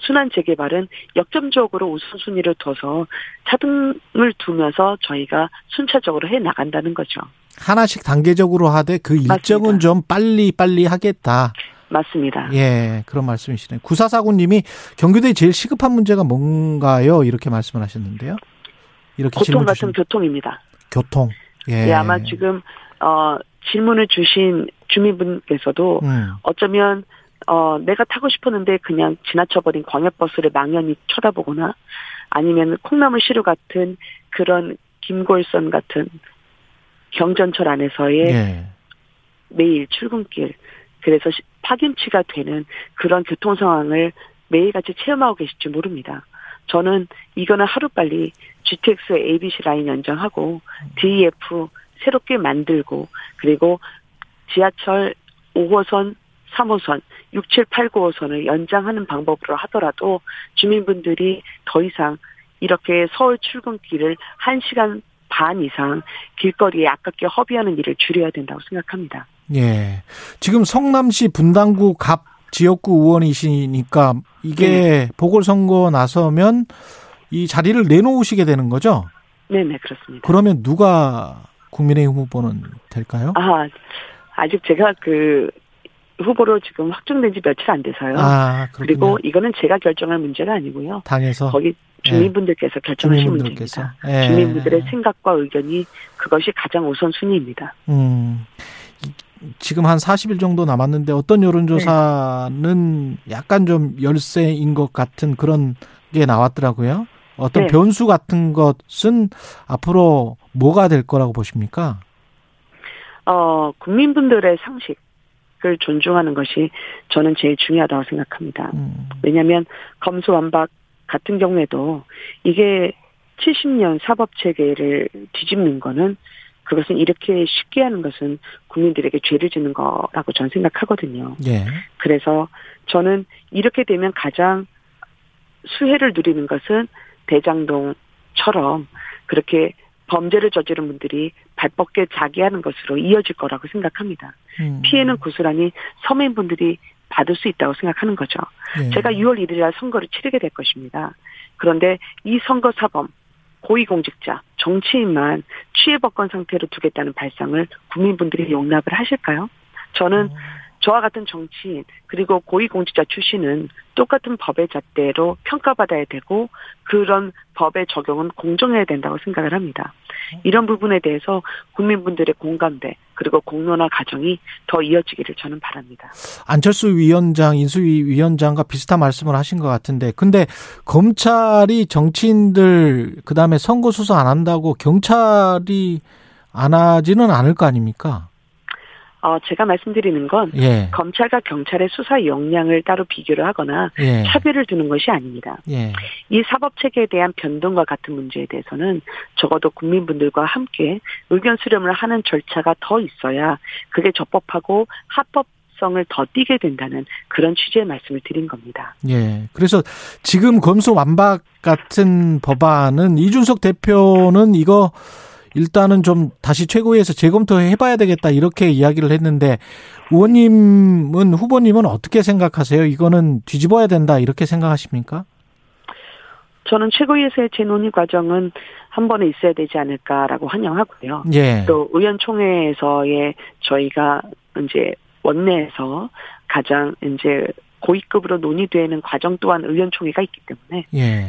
순환 재개발은 역점적으로 우선순위를 둬서 차등을 두면서 저희가 순차적으로 해나간다는 거죠. 하나씩 단계적으로 하되 그 일정은 맞습니다. 좀 빨리 하겠다. 맞습니다. 예, 그런 말씀이시네요. 9449님이 경기도의 제일 시급한 문제가 뭔가요? 이렇게 말씀을 하셨는데요. 이렇게 고통 같은 교통입니다. 교통. 예. 예, 아마 지금 질문을 주신 주민분께서도 어쩌면 내가 타고 싶었는데 그냥 지나쳐버린 광역버스를 망연히 쳐다보거나 아니면 콩나물 시루 같은 그런 김골선 같은 경전철 안에서의 예. 매일 출근길 그래서 파김치가 되는 그런 교통 상황을 매일같이 체험하고 계실지 모릅니다. 저는 이거는 하루빨리 GTX ABC 라인 연장하고 DEF 새롭게 만들고 그리고 지하철 5호선 3호선 6, 7, 8, 9호선을 연장하는 방법으로 하더라도 주민분들이 더 이상 이렇게 서울 출근길을 1시간 반 이상 길거리에 아깝게 허비하는 일을 줄여야 된다고 생각합니다. 예. 지금 성남시 분당구 갑 지역구 의원이시니까 이게 네. 보궐선거 나서면 이 자리를 내놓으시게 되는 거죠? 네네, 그렇습니다. 그러면 누가 국민의힘 후보는 될까요? 아직 제가 후보로 지금 확정된 지 며칠 안 돼서요. 그리고 이거는 제가 결정할 문제가 아니고요. 당에서? 거기 주민분들께서 예. 결정하신 문제입니다. 예. 주민분들의 생각과 의견이 그것이 가장 우선순위입니다. 지금 한 40일 정도 남았는데 어떤 여론조사는 네. 약간 좀 열세인 것 같은 그런 게 나왔더라고요. 어떤 네. 변수 같은 것은 앞으로 뭐가 될 거라고 보십니까? 국민분들의 상식. 을 존중하는 것이 저는 제일 중요하다고 생각합니다. 왜냐하면 검수완박 같은 경우에도 이게 70년 사법체계를 뒤집는 거는 그것은 이렇게 쉽게 하는 것은 국민들에게 죄를 짓는 거라고 저는 생각하거든요. 예. 그래서 저는 이렇게 되면 가장 수혜를 누리는 것은 대장동처럼 그렇게 범죄를 저지른 분들이 발벗게 자기하는 것으로 이어질 거라고 생각합니다. 피해는 고스란히 서민분들이 받을 수 있다고 생각하는 거죠. 네. 제가 6월 1일 날 선거를 치르게 될 것입니다. 그런데 이 선거 사범, 고위공직자, 정치인만 취해법권 상태로 두겠다는 발상을 국민분들이 용납을 하실까요? 저는 저와 같은 정치인 그리고 고위공직자 출신은 똑같은 법의 잣대로 평가받아야 되고 그런 법의 적용은 공정해야 된다고 생각을 합니다. 이런 부분에 대해서 국민분들의 공감대 그리고 공론화 과정이 더 이어지기를 저는 바랍니다. 안철수 위원장, 인수위 위원장과 비슷한 말씀을 하신 것 같은데, 근데 검찰이 정치인들 그다음에 선거 수사 안 한다고 경찰이 안 하지는 않을 거 아닙니까? 제가 말씀드리는 건 검찰과 경찰의 수사 역량을 따로 비교를 하거나 차별을 두는 것이 아닙니다. 이 사법체계에 대한 변동과 같은 문제에 대해서는 적어도 국민분들과 함께 의견 수렴을 하는 절차가 더 있어야 그게 적법하고 합법성을 더 띠게 된다는 그런 취지의 말씀을 드린 겁니다. 예. 그래서 지금 검수완박 같은 법안은 이준석 대표는 이거 일단은 좀 다시 최고위에서 재검토해봐야 되겠다 이렇게 이야기를 했는데, 의원님은, 후보님은 어떻게 생각하세요? 이거는 뒤집어야 된다 이렇게 생각하십니까? 저는 최고위에서의 재논의 과정은 한 번에 있어야 되지 않을까라고 환영하고요. 예. 또 의원총회에서의 저희가 이제 원내에서 가장 이제 고위급으로 논의되는 과정 또한 의원총회가 있기 때문에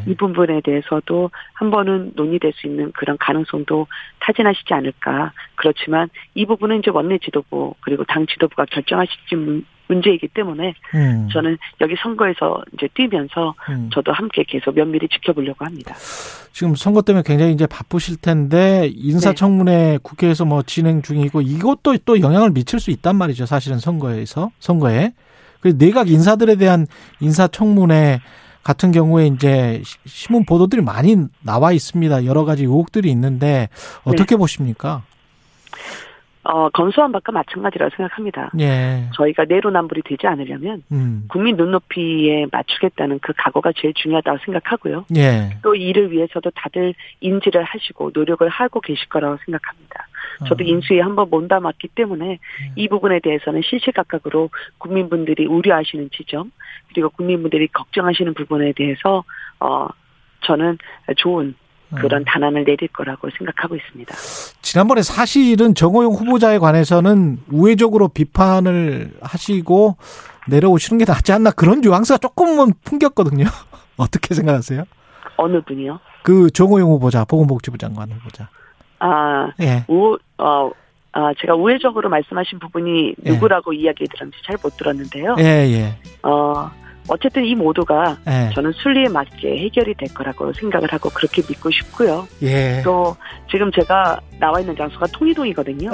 이 부분에 대해서도 한 번은 논의될 수 있는 그런 가능성도 타진하시지 않을까. 그렇지만 이 부분은 이제 원내 지도부 그리고 당 지도부가 결정하실지 문제이기 때문에 저는 여기 선거에서 이제 뛰면서 저도 함께 계속 면밀히 지켜보려고 합니다. 지금 선거 때문에 굉장히 이제 바쁘실 텐데 인사청문회 국회에서 뭐 진행 중이고 이것도 또 영향을 미칠 수 있단 말이죠. 사실은 선거에. 내각 인사들에 대한 인사청문회 같은 경우에 이제 신문 보도들이 많이 나와 있습니다. 여러 가지 의혹들이 있는데 어떻게 보십니까? 검수완박과 마찬가지라고 생각합니다. 저희가 내로남불이 되지 않으려면 국민 눈높이에 맞추겠다는 그 각오가 제일 중요하다고 생각하고요. 또 이를 위해서도 다들 인지를 하시고 노력을 하고 계실 거라고 생각합니다. 저도 인수위에 한번 몸담았기 때문에 이 부분에 대해서는 실시각각으로 국민분들이 우려하시는 지점 그리고 국민분들이 걱정하시는 부분에 대해서 저는 좋은 그런 단안을 내릴 거라고 생각하고 있습니다. 지난번에 사실은 정호영 후보자에 관해서는 우회적으로 비판을 하시고 내려오시는 게 낫지 않나 그런 뉘앙스가 조금은 풍겼거든요. 어떻게 생각하세요? 어느 분이요? 그 정호영 후보자, 보건복지부 장관 후보자. 제가 우회적으로 말씀하신 부분이 누구라고 이야기 들었는지 잘 못 들었는데요. 어쨌든 이 모두가 저는 순리에 맞게 해결이 될 거라고 생각을 하고 그렇게 믿고 싶고요. 또 지금 제가 나와 있는 장소가 통일동이거든요.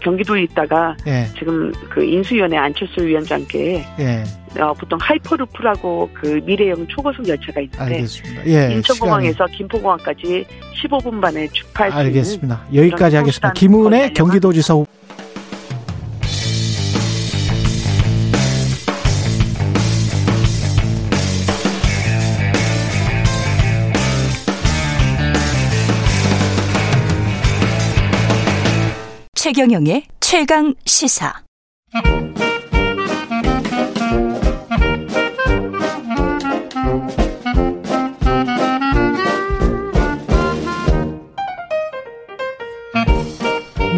경기도에 있다가 지금 그 인수위원회 안철수 위원장께 보통 하이퍼루프라고 그 미래형 초고속 열차가 있는데 인천공항에서 김포공항까지 15분 만에 주파할 수 있는. 알겠습니다. 여기까지 하겠습니다. 김은혜 경기도지사 후보. 최경영의 최강 시사.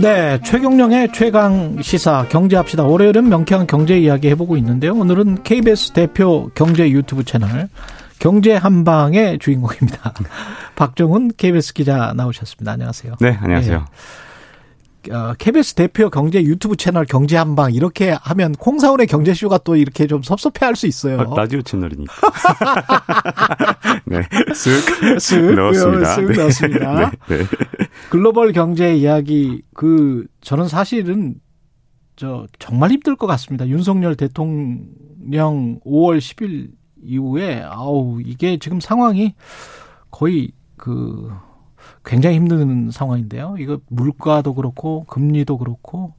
네, 최경영의 최강 시사 경제합시다. 월요일은 명쾌한 경제 이야기 해보고 있는데요. 오늘은 KBS 대표 경제 유튜브 채널 경제 한방의 주인공입니다. 박정훈 KBS 기자 나오셨습니다. 안녕하세요. 네, 안녕하세요. KBS 대표 경제 유튜브 채널 경제 한방 이렇게 하면 콩사원의 경제쇼가 또 이렇게 좀 섭섭해할 수 있어요. 라디오 채널이니까. 네, 쓱 넣었습니다. 쓱 넣었습니다. 네. 글로벌 경제 이야기 저는 사실은 정말 힘들 것 같습니다. 윤석열 대통령 5월 10일 이후에 이게 지금 상황이 거의 굉장히 힘든 상황인데요. 이거 물가도 그렇고 금리도 그렇고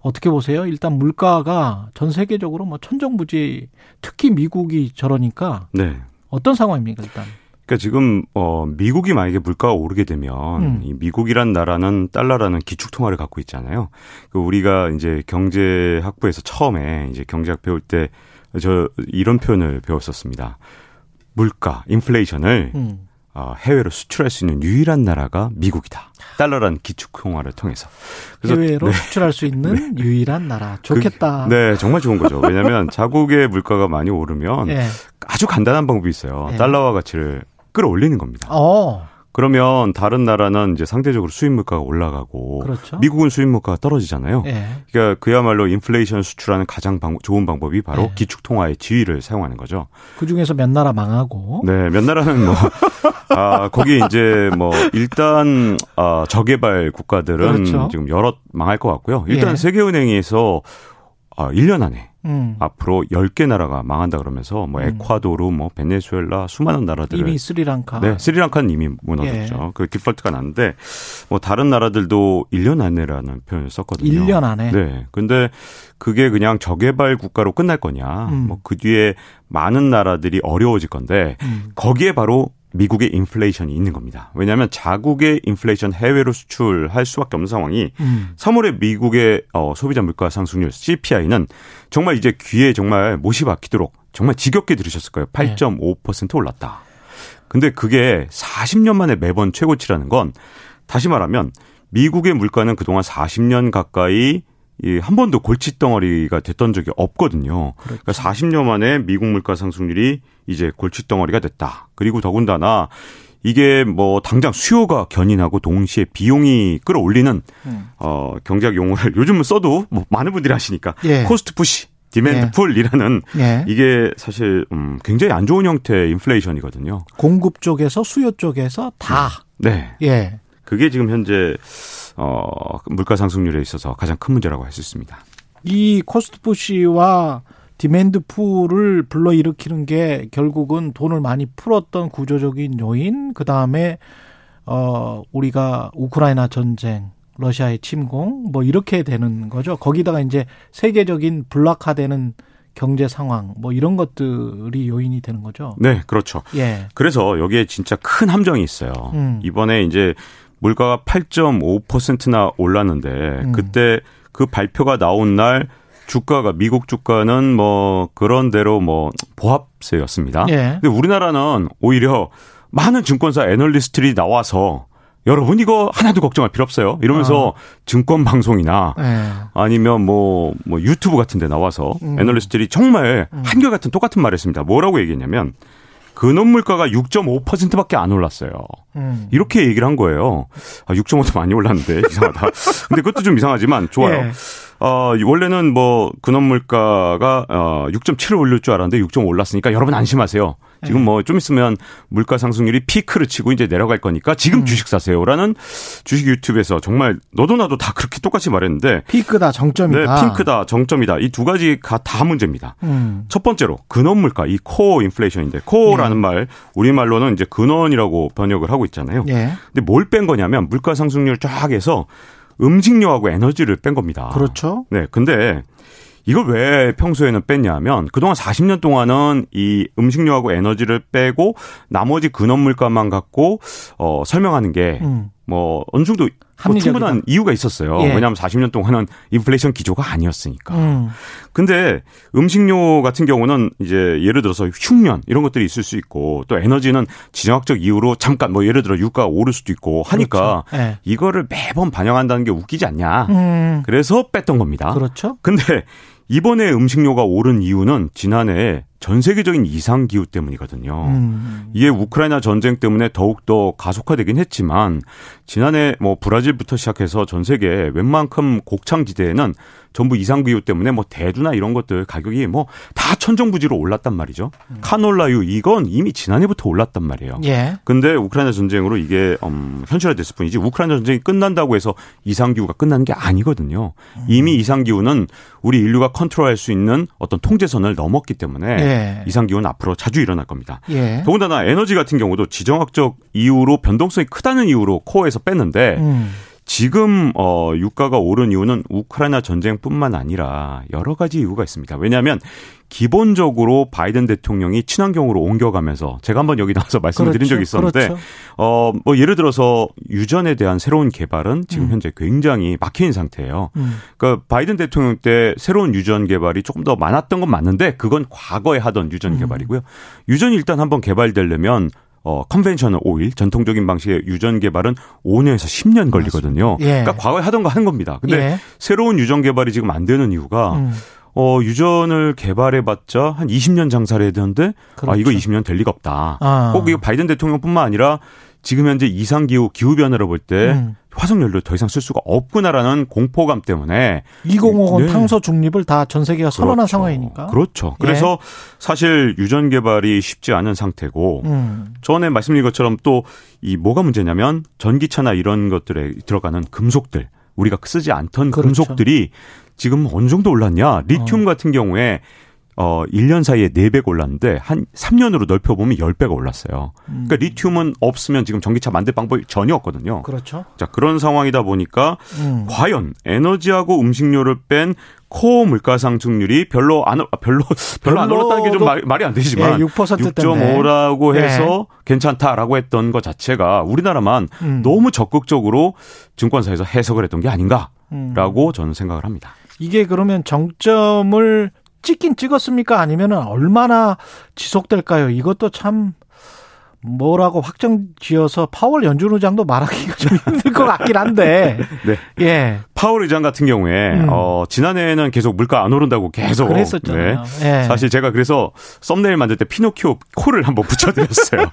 어떻게 보세요? 일단 물가가 전 세계적으로 천정부지, 특히 미국이 저러니까 어떤 상황입니까 일단? 그러니까 지금 미국이 만약에 물가가 오르게 되면 이 미국이란 나라는 달러라는 기축통화를 갖고 있잖아요. 그 우리가 이제 경제학부에서 처음에 이제 경제학 배울 때 저 이런 표현을 배웠었습니다. 물가, 인플레이션을 해외로 수출할 수 있는 유일한 나라가 미국이다. 달러라는 기축통화를 통해서. 그래서 해외로 수출할 수 있는 유일한 나라. 좋겠다. 네, 정말 좋은 거죠. 왜냐하면 자국의 물가가 많이 오르면 아주 간단한 방법이 있어요. 달러화 가치를 끌어올리는 겁니다. 그러면 다른 나라는 이제 상대적으로 수입 물가가 올라가고 그렇죠. 미국은 수입 물가가 떨어지잖아요. 그러니까 그야말로 인플레이션 수출하는 가장 좋은 방법이 바로 기축통화의 지위를 사용하는 거죠. 그중에서 몇 나라 망하고. 네, 몇 나라는 뭐 거기 이제 뭐 일단 저개발 국가들은 그렇죠. 지금 여러 망할 것 같고요. 일단 세계은행에서 1년 안에 앞으로 10개 나라가 망한다 그러면서 뭐 에콰도르, 뭐 베네수엘라 수많은 나라들을 이미 스리랑카. 네, 스리랑카는 이미 무너졌죠. 그 디폴트가 났는데 뭐 다른 나라들도 1년 안에라는 표현을 썼거든요. 1년 안에. 네. 근데 그게 그냥 저개발 국가로 끝날 거냐? 뭐 그 뒤에 많은 나라들이 어려워질 건데 거기에 바로 미국의 인플레이션이 있는 겁니다. 왜냐하면 자국의 인플레이션 해외로 수출할 수밖에 없는 상황이 3월에 미국의 소비자 물가 상승률 CPI는 정말 이제 귀에 정말 못이 박히도록 정말 지겹게 들으셨을 거예요. 8.5% 올랐다. 근데 그게 40년 만에 매번 최고치라는 건 다시 말하면 미국의 물가는 그동안 40년 가까이 한 번도 골칫덩어리가 됐던 적이 없거든요. 그렇죠. 그러니까 40년 만에 미국 물가 상승률이 이제 골칫덩어리가 됐다. 그리고 더군다나 이게 뭐 당장 수요가 견인하고 동시에 비용이 끌어올리는 경제학 용어를 요즘은 써도 뭐 많은 분들이 하시니까 코스트 푸시, 디맨드 풀이라는 이게 사실 굉장히 안 좋은 형태의 인플레이션이거든요. 공급 쪽에서 수요 쪽에서 다. 네. 그게 지금 현재 물가 상승률에 있어서 가장 큰 문제라고 할 수 있습니다. 이 코스트 푸시와 디맨드 풀을 불러일으키는 게 결국은 돈을 많이 풀었던 구조적인 요인, 그다음에 우리가 우크라이나 전쟁, 러시아의 침공 뭐 이렇게 되는 거죠. 거기다가 이제 세계적인 블락화되는 경제 상황 뭐 이런 것들이 요인이 되는 거죠. 네, 그렇죠. 그래서 여기에 진짜 큰 함정이 있어요. 이번에 이제 물가가 8.5%나 올랐는데 그때 그 발표가 나온 날 주가가 미국 주가는 뭐 그런 대로 뭐 보합세였습니다. 근데 우리나라는 오히려 많은 증권사 애널리스트들이 나와서 여러분 이거 하나도 걱정할 필요 없어요. 이러면서 증권 방송이나 아니면 뭐 유튜브 같은 데 나와서 애널리스트들이 정말 한결같은 똑같은 말을 했습니다. 뭐라고 얘기했냐면 근원 물가가 6.5%밖에 안 올랐어요. 이렇게 얘기를 한 거예요. 6.5도 많이 올랐는데 이상하다. 근데 그것도 좀 이상하지만 좋아요. 원래는 뭐 근원 물가가 6.7을 올릴 줄 알았는데 6.5 올랐으니까 여러분 안심하세요. 지금 뭐 좀 있으면 물가 상승률이 피크를 치고 이제 내려갈 거니까 지금 주식 사세요라는 주식 유튜브에서 정말 너도 나도 다 그렇게 똑같이 말했는데 피크다 정점이다. 네, 피크다 정점이다. 이 두 가지가 다 문제입니다. 첫 번째로 근원 물가 이 코어 인플레이션인데 코어라는 말 우리말로는 이제 근원이라고 번역을 하고 있잖아요. 근데 뭘 뺀 거냐면 물가 상승률 쫙 해서 음식료하고 에너지를 뺀 겁니다. 그렇죠. 네. 근데 이걸 왜 평소에는 뺐냐 하면 그동안 40년 동안은 이 음식료하고 에너지를 빼고 나머지 근원 물가만 갖고 설명하는 게 뭐 어느 정도 충분한 이유가 있었어요. 왜냐하면 40년 동안은 인플레이션 기조가 아니었으니까. 근데 음식료 같은 경우는 이제 예를 들어서 흉년 이런 것들이 있을 수 있고 또 에너지는 지정학적 이유로 잠깐 뭐 예를 들어 유가가 오를 수도 있고 하니까 그렇죠. 이거를 매번 반영한다는 게 웃기지 않냐. 그래서 뺐던 겁니다. 그렇죠. 근데 이번에 음식료가 오른 이유는 지난해 전 세계적인 이상기후 때문이거든요. 이게 우크라이나 전쟁 때문에 더욱더 가속화되긴 했지만 지난해 뭐 브라질부터 시작해서 전 세계 웬만큼 곡창지대에는 전부 이상기후 때문에 뭐 대두나 이런 것들 가격이 뭐 다 천정부지로 올랐단 말이죠. 카놀라유 이건 이미 지난해부터 올랐단 말이에요. 근데 우크라이나 전쟁으로 이게 현실화됐을 뿐이지 우크라이나 전쟁이 끝난다고 해서 이상기후가 끝나는 게 아니거든요. 이미 이상기후는 우리 인류가 컨트롤할 수 있는 어떤 통제선을 넘었기 때문에 이상기후는 앞으로 자주 일어날 겁니다. 더군다나 에너지 같은 경우도 지정학적 이유로 변동성이 크다는 이유로 코어에서 뺐는데 지금 유가가 오른 이유는 우크라이나 전쟁뿐만 아니라 여러 가지 이유가 있습니다. 왜냐하면 기본적으로 바이든 대통령이 친환경으로 옮겨가면서 제가 한번 여기 나와서 말씀을 드린 적이 있었는데 뭐 예를 들어서 유전에 대한 새로운 개발은 지금 현재 굉장히 막힌 상태예요. 그러니까 바이든 대통령 때 새로운 유전 개발이 조금 더 많았던 건 맞는데 그건 과거에 하던 유전 개발이고요. 유전이 일단 한번 개발되려면 컨벤셔널 오일, 전통적인 방식의 유전 개발은 5년에서 10년 걸리거든요. 예. 그러니까 과거에 하던 거 하는 겁니다. 근데 새로운 유전 개발이 지금 안 되는 이유가 유전을 개발해봤자 한 20년 장사를 해야 되는데, 그렇죠. 아, 이거 20년 될 리가 없다. 아. 꼭 이거 바이든 대통령뿐만 아니라 지금 현재 이상기후, 기후변화를 볼 때 화석연료를 더 이상 쓸 수가 없구나라는 공포감 때문에 2050 탄소 중립을 다 전 세계가 선언한 상황이니까. 그렇죠. 그래서 사실 유전 개발이 쉽지 않은 상태고 전에 말씀드린 것처럼 또 이 뭐가 문제냐면 전기차나 이런 것들에 들어가는 금속들, 우리가 쓰지 않던 금속들이 지금 어느 정도 올랐냐? 리튬 같은 경우에 1년 사이에 4배가 올랐는데 한 3년으로 넓혀보면 10배가 올랐어요. 그러니까 리튬은 없으면 지금 전기차 만들 방법이 전혀 없거든요. 그렇죠. 자, 그런 상황이다 보니까 과연 에너지하고 음식료를 뺀 코어 물가 상승률이 별로 안 올랐다는 게 좀 말이 안 되지만 6.5라고 해서 괜찮다라고 했던 것 자체가 우리나라만 너무 적극적으로 증권사에서 해석을 했던 게 아닌가라고 저는 생각을 합니다. 이게 그러면 정점을 찍긴 찍었습니까? 아니면 얼마나 지속될까요? 이것도 참 뭐라고 확정지어서 파월 연준 의장도 말하기가 좀 힘들 것 같긴 한데. 네. 예. 파월 의장 같은 경우에 지난해에는 계속 물가 안 오른다고 계속. 그랬었잖아요. 네. 예. 사실 제가 그래서 썸네일 만들 때 피노키오 코를 한번 붙여드렸어요.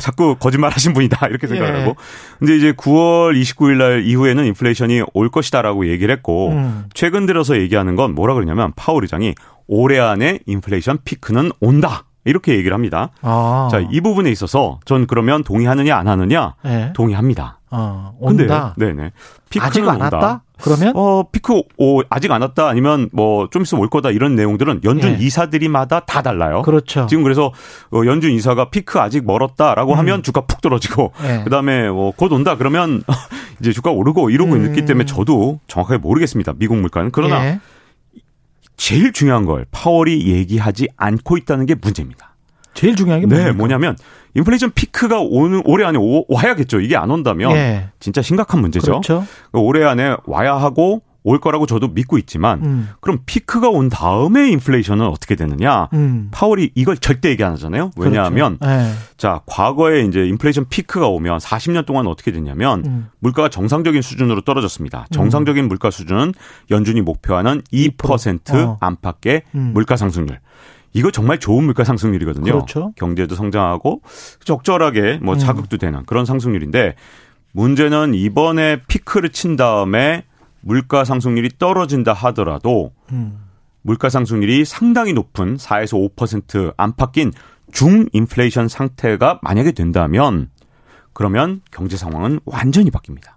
자꾸 거짓말하신 분이다 이렇게 생각을 하고. 근데 이제 9월 29일 날 이후에는 인플레이션이 올 것이다라고 얘기를 했고 최근 들어서 얘기하는 건 뭐라 그러냐면 파월 의장이 올해 안에 인플레이션 피크는 온다. 이렇게 얘기를 합니다. 아. 자, 이 부분에 있어서 전 그러면 동의하느냐 안 하느냐 동의합니다. 온다. 근데, 네네. 피크는 아직 안 왔다? 그러면? 피크 아직 안 왔다 아니면 뭐 좀 있으면 올 거다 이런 내용들은 연준 이사들이마다 다 달라요. 그렇죠. 지금 그래서 연준 이사가 피크 아직 멀었다라고 하면 주가 푹 떨어지고 그다음에 곧 온다 그러면 이제 주가 오르고 이러고 있기 때문에 저도 정확하게 모르겠습니다. 미국 물가는. 그러나 제일 중요한 걸 파월이 얘기하지 않고 있다는 게 문제입니다. 제일 중요한 게 뭡니까? 네, 뭐냐면 인플레이션 피크가 올해 안에 와야겠죠. 이게 안 온다면 진짜 심각한 문제죠. 그렇죠. 올해 안에 와야 하고 올 거라고 저도 믿고 있지만 그럼 피크가 온 다음에 인플레이션은 어떻게 되느냐. 파월이 이걸 절대 얘기 안 하잖아요. 왜냐하면 자, 과거에 이제 인플레이션 피크가 오면 40년 동안 어떻게 됐냐면 물가가 정상적인 수준으로 떨어졌습니다. 정상적인 물가 수준은 연준이 목표하는 2% 안팎의 물가 상승률. 이거 정말 좋은 물가 상승률이거든요. 그렇죠. 경제도 성장하고 적절하게 뭐 자극도 되는 그런 상승률인데 문제는 이번에 피크를 친 다음에 물가 상승률이 떨어진다 하더라도 물가 상승률이 상당히 높은 4에서 5% 안팎인 중인플레이션 상태가 만약에 된다면 그러면 경제 상황은 완전히 바뀝니다.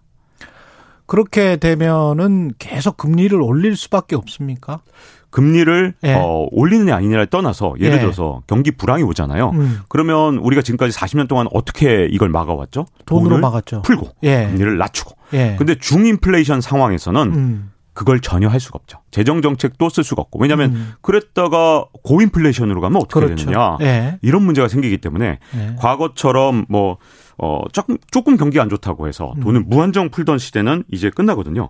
그렇게 되면은 계속 금리를 올릴 수밖에 없습니까? 금리를 올리느냐 아니냐를 떠나서 예를 들어서 경기 불황이 오잖아요. 그러면 우리가 지금까지 40년 동안 어떻게 이걸 막아왔죠? 돈으로 막았죠. 풀고 금리를 낮추고. 근데 중인플레이션 상황에서는 그걸 전혀 할 수가 없죠. 재정정책도 쓸 수가 없고. 왜냐하면 그랬다가 고인플레이션으로 가면 어떻게 되느냐. 이런 문제가 생기기 때문에 과거처럼 뭐 조금 경기가 안 좋다고 해서 돈을 무한정 풀던 시대는 이제 끝나거든요.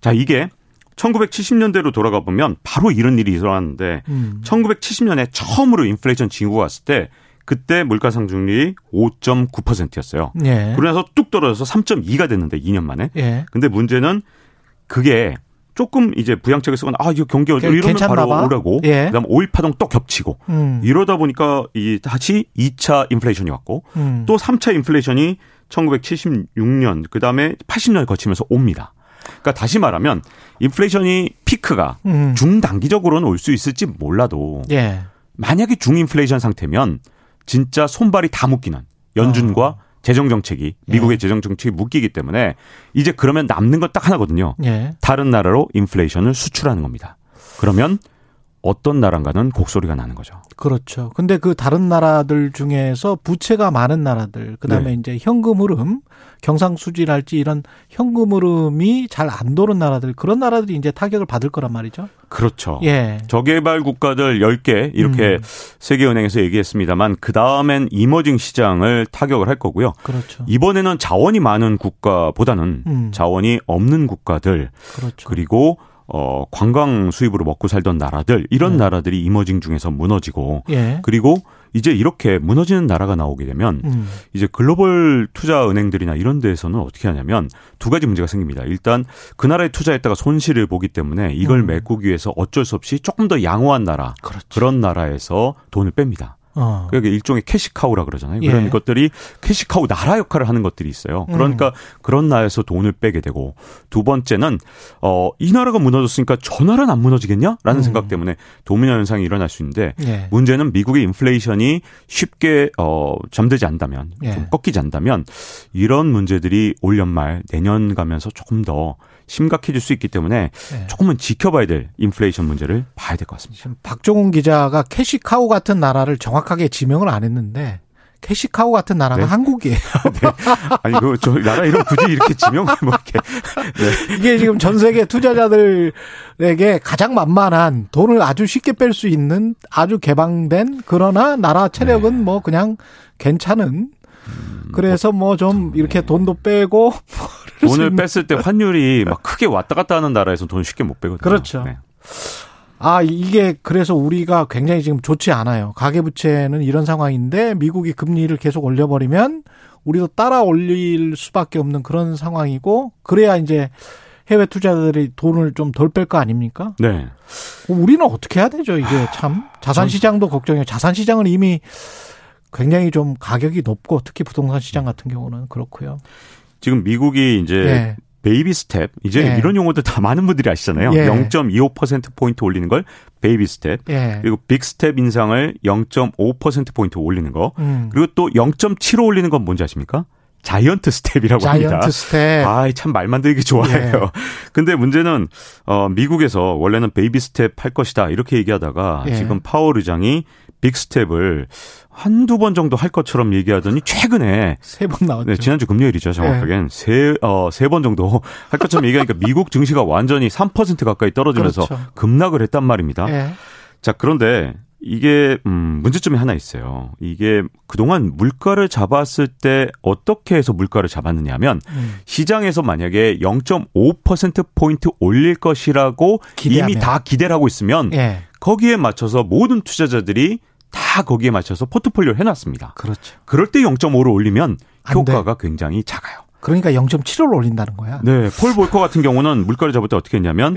자, 이게 1970년대로 돌아가 보면 바로 이런 일이 일어났는데 1970년에 처음으로 인플레이션 징후가 왔을 때 그때 물가 상승률이 5.9%였어요. 그러면서 뚝 떨어져서 3.2가 됐는데 2년 만에. 근데 문제는 그게 조금 이제 부양책을 쓰거나 이거 경기 이러면 바로 오라고. 그다음 오일 파동 또 겹치고 이러다 보니까 다시 2차 인플레이션이 왔고 또 3차 인플레이션이 1976년 그다음에 80년을 거치면서 옵니다. 그러니까 다시 말하면 인플레이션이 피크가 중단기적으로는 올 수 있을지 몰라도 만약에 중인플레이션 상태면 진짜 손발이 다 묶이는 연준과 재정정책이 미국의 재정정책이 묶이기 때문에 이제 그러면 남는 건 딱 하나거든요. 다른 나라로 인플레이션을 수출하는 겁니다. 그러면 어떤 나라인가는 곡소리가 나는 거죠. 그렇죠. 근데 그 다른 나라들 중에서 부채가 많은 나라들, 그다음에 이제 현금 흐름, 경상수지랄지 이런 현금 흐름이 잘 안 도는 나라들, 그런 나라들이 이제 타격을 받을 거란 말이죠. 그렇죠. 예. 저개발 국가들 10개 이렇게 세계은행에서 얘기했습니다만 그다음엔 이머징 시장을 타격을 할 거고요. 그렇죠. 이번에는 자원이 많은 국가보다는 자원이 없는 국가들, 그렇죠. 그리고 관광 수입으로 먹고 살던 나라들, 이런 나라들이 이머징 중에서 무너지고, 예. 그리고 이제 이렇게 무너지는 나라가 나오게 되면 이제 글로벌 투자 은행들이나 이런 데에서는 어떻게 하냐면 두 가지 문제가 생깁니다. 일단 그 나라에 투자했다가 손실을 보기 때문에 이걸 메꾸기 위해서 어쩔 수 없이 조금 더 양호한 나라, 그렇지. 그런 나라에서 돈을 뺍니다. 그게 일종의 캐시카우라 그러잖아요. 그런 것들이 캐시카우 나라 역할을 하는 것들이 있어요. 그러니까 그런 나라에서 돈을 빼게 되고, 두 번째는 이 나라가 무너졌으니까 저 나라는 안 무너지겠냐라는 생각 때문에 도미노 현상이 일어날 수 있는데, 예. 문제는 미국의 인플레이션이 쉽게 잠들지 않다면, 좀 꺾이지 않다면 이런 문제들이 올 연말 내년 가면서 조금 더 심각해질 수 있기 때문에 조금은 지켜봐야 될 인플레이션 문제를 봐야 될 것 같습니다. 지금 박종훈 기자가 캐시카우 같은 나라를 정확하게 지명을 안 했는데 캐시카우 같은 나라가 한국이에요. 네. 아니 그 저 나라 이름 굳이 이렇게 지명을 뭐 이렇게 이게 지금 전 세계 투자자들에게 가장 만만한, 돈을 아주 쉽게 뺄 수 있는 아주 개방된, 그러나 나라 체력은 뭐 그냥 괜찮은. 그래서 뭐 좀 이렇게 돈도 빼고 돈을 뺐을 때 환율이 막 크게 왔다 갔다 하는 나라에서 돈 쉽게 못 빼거든요. 그렇죠. 네. 아, 이게 그래서 우리가 굉장히 지금 좋지 않아요. 가계부채는 이런 상황인데 미국이 금리를 계속 올려버리면 우리도 따라 올릴 수밖에 없는 그런 상황이고, 그래야 이제 해외 투자자들이 돈을 좀 덜 뺄 거 아닙니까? 네. 우리는 어떻게 해야 되죠? 이게 참 자산시장도 걱정이에요. 자산시장은 이미 굉장히 좀 가격이 높고, 특히 부동산 시장 같은 경우는 그렇고요. 지금 미국이 이제 베이비 스텝, 이제 이런 용어들 다 많은 분들이 아시잖아요. 0.25%포인트 올리는 걸 베이비 스텝, 그리고 빅 스텝 인상을 0.5%포인트 올리는 거, 그리고 또 0.75 올리는 건 뭔지 아십니까? 자이언트 스텝이라고 합니다. 자이언트 스텝. 아, 참 말 만들기 좋아해요. 근데 문제는 미국에서 원래는 베이비 스텝 할 것이다 이렇게 얘기하다가 지금 파월 의장이 빅 스텝을 한두 번 정도 할 것처럼 얘기하더니 최근에 세 번 나왔죠. 네, 지난주 금요일이죠. 정확하게는 세 번 정도 할 것처럼 얘기하니까 미국 증시가 완전히 3% 가까이 떨어지면서 그렇죠. 급락을 했단 말입니다. 자, 그런데 이게 문제점이 하나 있어요. 이게 그동안 물가를 잡았을 때 어떻게 해서 물가를 잡았느냐면 시장에서 만약에 0.5%포인트 올릴 것이라고 기대하면. 이미 다 기대를 하고 있으면 거기에 맞춰서 모든 투자자들이 다 거기에 맞춰서 포트폴리오를 해놨습니다. 그렇죠. 그럴 때 0.5를 올리면 효과가 굉장히 작아요. 그러니까 0.75를 올린다는 거야. 네. 폴 볼커 같은 경우는 물가를 잡을 때 어떻게 했냐면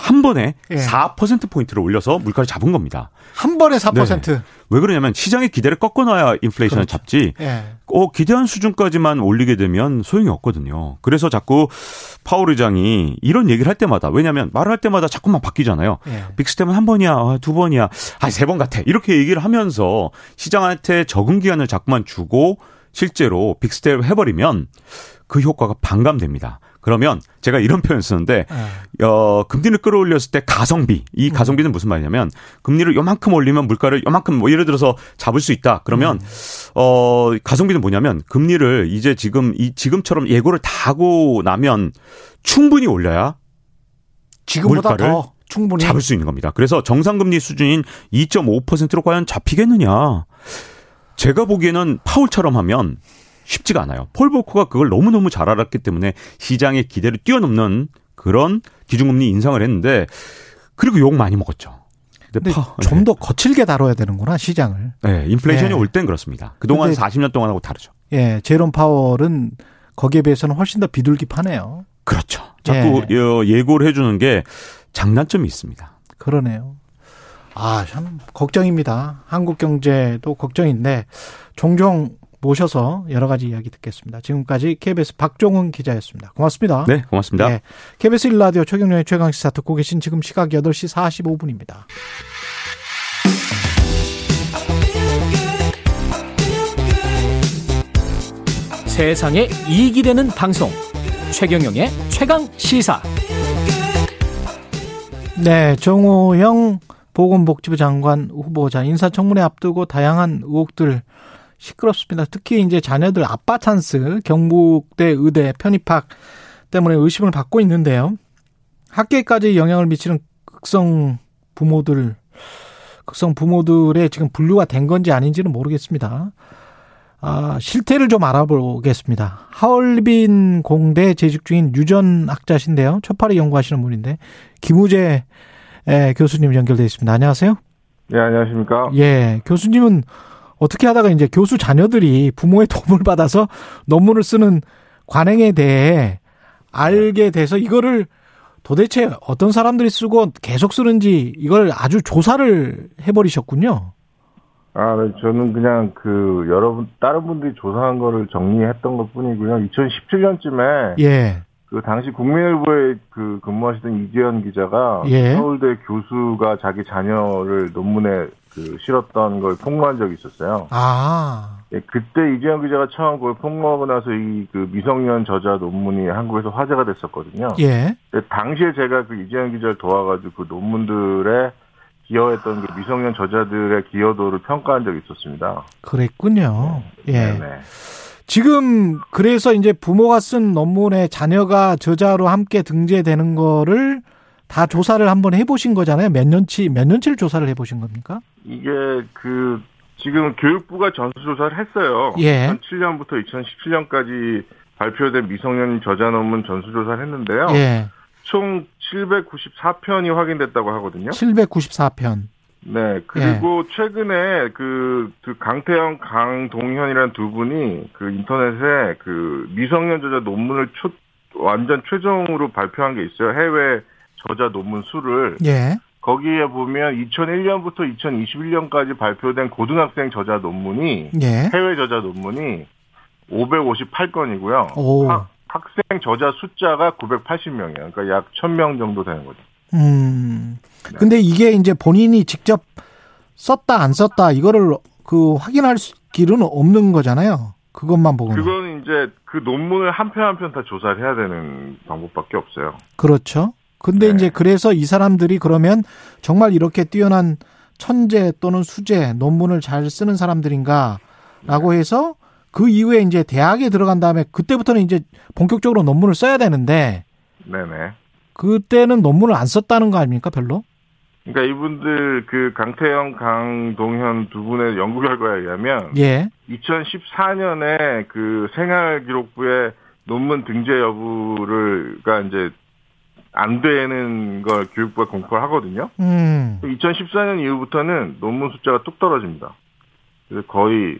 한 번에 4%포인트를 올려서 물가를 잡은 겁니다. 한 번에 4%? 네. 왜 그러냐면 시장의 기대를 꺾어놔야 인플레이션을 그렇죠. 잡지 기대한 수준까지만 올리게 되면 소용이 없거든요. 그래서 자꾸 파월 의장이 이런 얘기를 할 때마다, 왜냐하면 말을 할 때마다 자꾸만 바뀌잖아요. 빅스텝은 한 번이야, 두 번이야, 세 번 같아, 이렇게 얘기를 하면서 시장한테 적응 기간을 자꾸만 주고 실제로 빅스텝을 해버리면 그 효과가 반감됩니다. 그러면 제가 이런 표현 쓰는데 금리를 끌어올렸을 때 가성비. 이 가성비는 무슨 말이냐면 금리를 요만큼 올리면 물가를 요만큼 뭐 예를 들어서 잡을 수 있다. 그러면 가성비는 뭐냐면 금리를 이제 지금처럼 예고를 다 하고 나면 충분히 올려야 지금보다 물가를 더 충분히 잡을 수 있는 겁니다. 그래서 정상금리 수준인 2.5%로 과연 잡히겠느냐. 제가 보기에는 파울처럼 하면 쉽지가 않아요. 폴 볼커가 그걸 너무너무 잘 알았기 때문에 시장의 기대를 뛰어넘는 그런 기준금리 인상을 했는데, 그리고 욕 많이 먹었죠. 근데 좀 더 거칠게 다뤄야 되는구나, 시장을. 네, 인플레이션이 올 땐 그렇습니다. 그동안 40년 동안 하고 다르죠. 예, 제롬 파월은 거기에 비해서는 훨씬 더 비둘기파네요. 그렇죠. 자꾸 예고를 해주는 게 장단점이 있습니다. 그러네요. 아, 참 걱정입니다. 한국 경제도 걱정인데 종종 모셔서 여러 가지 이야기 듣겠습니다. 지금까지 KBS 박종훈 기자였습니다. 고맙습니다. 네, 고맙습니다. 네, KBS 1라디오 최경영의 최강시사 듣고 계신 지금 시각 8시 45분입니다. 세상에 이익이 되는 방송 최경영의 최강시사. 네, 정호영 보건복지부 장관 후보자 인사청문회 앞두고 다양한 의혹들 시끄럽습니다. 특히 이제 자녀들 아빠 찬스 경북대 의대 편입학 때문에 의심을 받고 있는데요. 학계까지 영향을 미치는 극성 부모들의 지금 분류가 된 건지 아닌지는 모르겠습니다. 실태를 좀 알아보겠습니다. 하얼빈 공대 재직 중인 유전학자신데요. 초파리 연구하시는 분인데 김우재 교수님 연결돼 있습니다. 안녕하세요. 네, 안녕하십니까. 예, 교수님은 어떻게 하다가 이제 교수 자녀들이 부모의 도움을 받아서 논문을 쓰는 관행에 대해 알게 돼서 이거를 도대체 어떤 사람들이 쓰고 계속 쓰는지 이걸 아주 조사를 해버리셨군요. 네. 저는 그냥 다른 분들이 조사한 거를 정리했던 것 뿐이고요. 2017년쯤에. 예. 당시 국민일보에 근무하시던 이재현 기자가. 예. 서울대 교수가 자기 자녀를 논문에 실었던 걸 폭로한 적이 있었어요. 아. 예, 그때 이재현 기자가 처음 그걸 폭로하고 나서 미성년 저자 논문이 한국에서 화제가 됐었거든요. 예. 근데 당시에 제가 이재현 기자를 도와가지고 논문들에 기여했던 미성년 저자들의 기여도를 평가한 적이 있었습니다. 그랬군요. 예. 네네. 지금 그래서 이제 부모가 쓴 논문에 자녀가 저자로 함께 등재되는 거를 다 조사를 한번 해보신 거잖아요. 몇 년치를 조사를 해보신 겁니까? 이게 지금 교육부가 전수조사를 했어요. 예. 2007년부터 2017년까지 발표된 미성년 저자 논문 전수조사를 했는데요. 예. 총 794편이 확인됐다고 하거든요. 794편. 네. 그리고 예. 최근에 강태현, 강동현이라는 두 분이 인터넷에 미성년 저자 논문을 완전 최종으로 발표한 게 있어요. 해외 저자 논문 수를. 예. 거기에 보면 2001년부터 2021년까지 발표된 고등학생 저자 논문이. 예. 해외 저자 논문이 558건이고요. 오. 학생 저자 숫자가 980명이에요. 그러니까 약 1,000명 정도 되는 거죠. 네. 근데 이게 이제 본인이 직접 썼다 안 썼다 이거를 확인할 길은 없는 거잖아요. 그것만 보고는. 그건 이제 논문을 한 편 한 편 다 조사를 해야 되는 방법밖에 없어요. 그렇죠. 근데 네. 이제 그래서 이 사람들이 그러면 정말 이렇게 뛰어난 천재 또는 수재 논문을 잘 쓰는 사람들인가라고 네. 해서 그 이후에 이제 대학에 들어간 다음에 그때부터는 이제 본격적으로 논문을 써야 되는데. 네네. 그때는 논문을 안 썼다는 거 아닙니까, 별로? 그러니까 이분들 강태영, 강동현 두 분의 연구 결과에 의하면. 예. 2014년에 생활기록부에 논문 등재 여부가 이제 안 되는 걸 교육부가 공포를 하거든요. 2014년 이후부터는 논문 숫자가 뚝 떨어집니다. 그래서 거의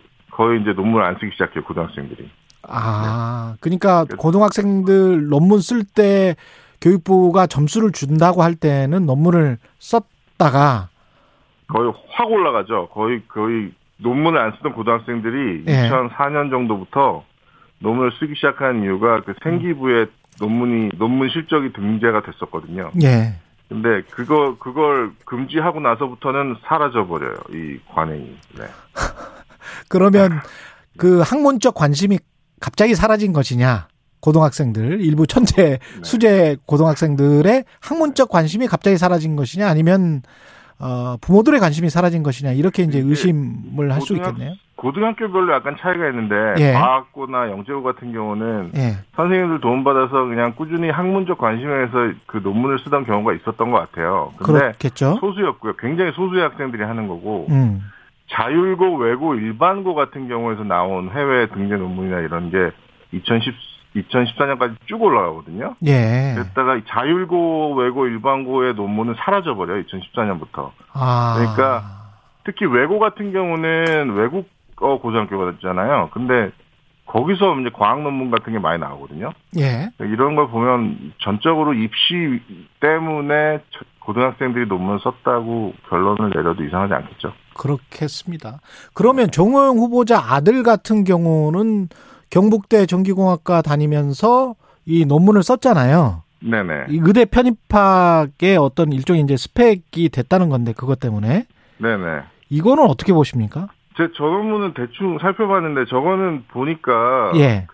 이제 논문을 안 쓰기 시작해요, 고등학생들이. 아, 그러니까 고등학생들 논문 쓸 때 교육부가 점수를 준다고 할 때는 논문을 썼다가 거의 확 올라가죠. 거의 논문을 안 쓰던 고등학생들이. 예. 2004년 정도부터 논문을 쓰기 시작한 이유가 생기부에 논문 실적이 등재가 됐었거든요. 예. 근데 그걸 금지하고 나서부터는 사라져버려요, 이 관행이. 네. 그러면 학문적 관심이 갑자기 사라진 것이냐, 고등학생들 일부 천재 수재 고등학생들의 학문적 관심이 갑자기 사라진 것이냐, 아니면 부모들의 관심이 사라진 것이냐, 이렇게 이제 의심을 할 수 있겠네요. 고등학교별로 약간 차이가 있는데. 예. 과학고나 영재고 같은 경우는. 예. 선생님들 도움받아서 그냥 꾸준히 학문적 관심에서 논문을 쓰던 경우가 있었던 것 같아요. 근데 그렇겠죠. 소수였고요. 굉장히 소수의 학생들이 하는 거고. 자율고, 외고, 일반고 같은 경우에서 나온 해외 등재 논문이나 이런 게 2014년까지 쭉 올라가거든요. 예. 그랬다가 자율고, 외고, 일반고의 논문은 사라져버려요, 2014년부터. 아. 그러니까 특히 외고 같은 경우는 외국어 고등학교잖아요. 근데 거기서 이제 과학 논문 같은 게 많이 나오거든요. 예. 이런 걸 보면 전적으로 입시 때문에 고등학생들이 논문을 썼다고 결론을 내려도 이상하지 않겠죠. 그렇겠습니다. 그러면 정호영 후보자 아들 같은 경우는 경북대 전기공학과 다니면서 이 논문을 썼잖아요. 네네. 이 의대 편입학의 어떤 일종의 이제 스펙이 됐다는 건데, 그것 때문에. 네네. 이거는 어떻게 보십니까? 저 논문은 대충 살펴봤는데 저거는 보니까. 예.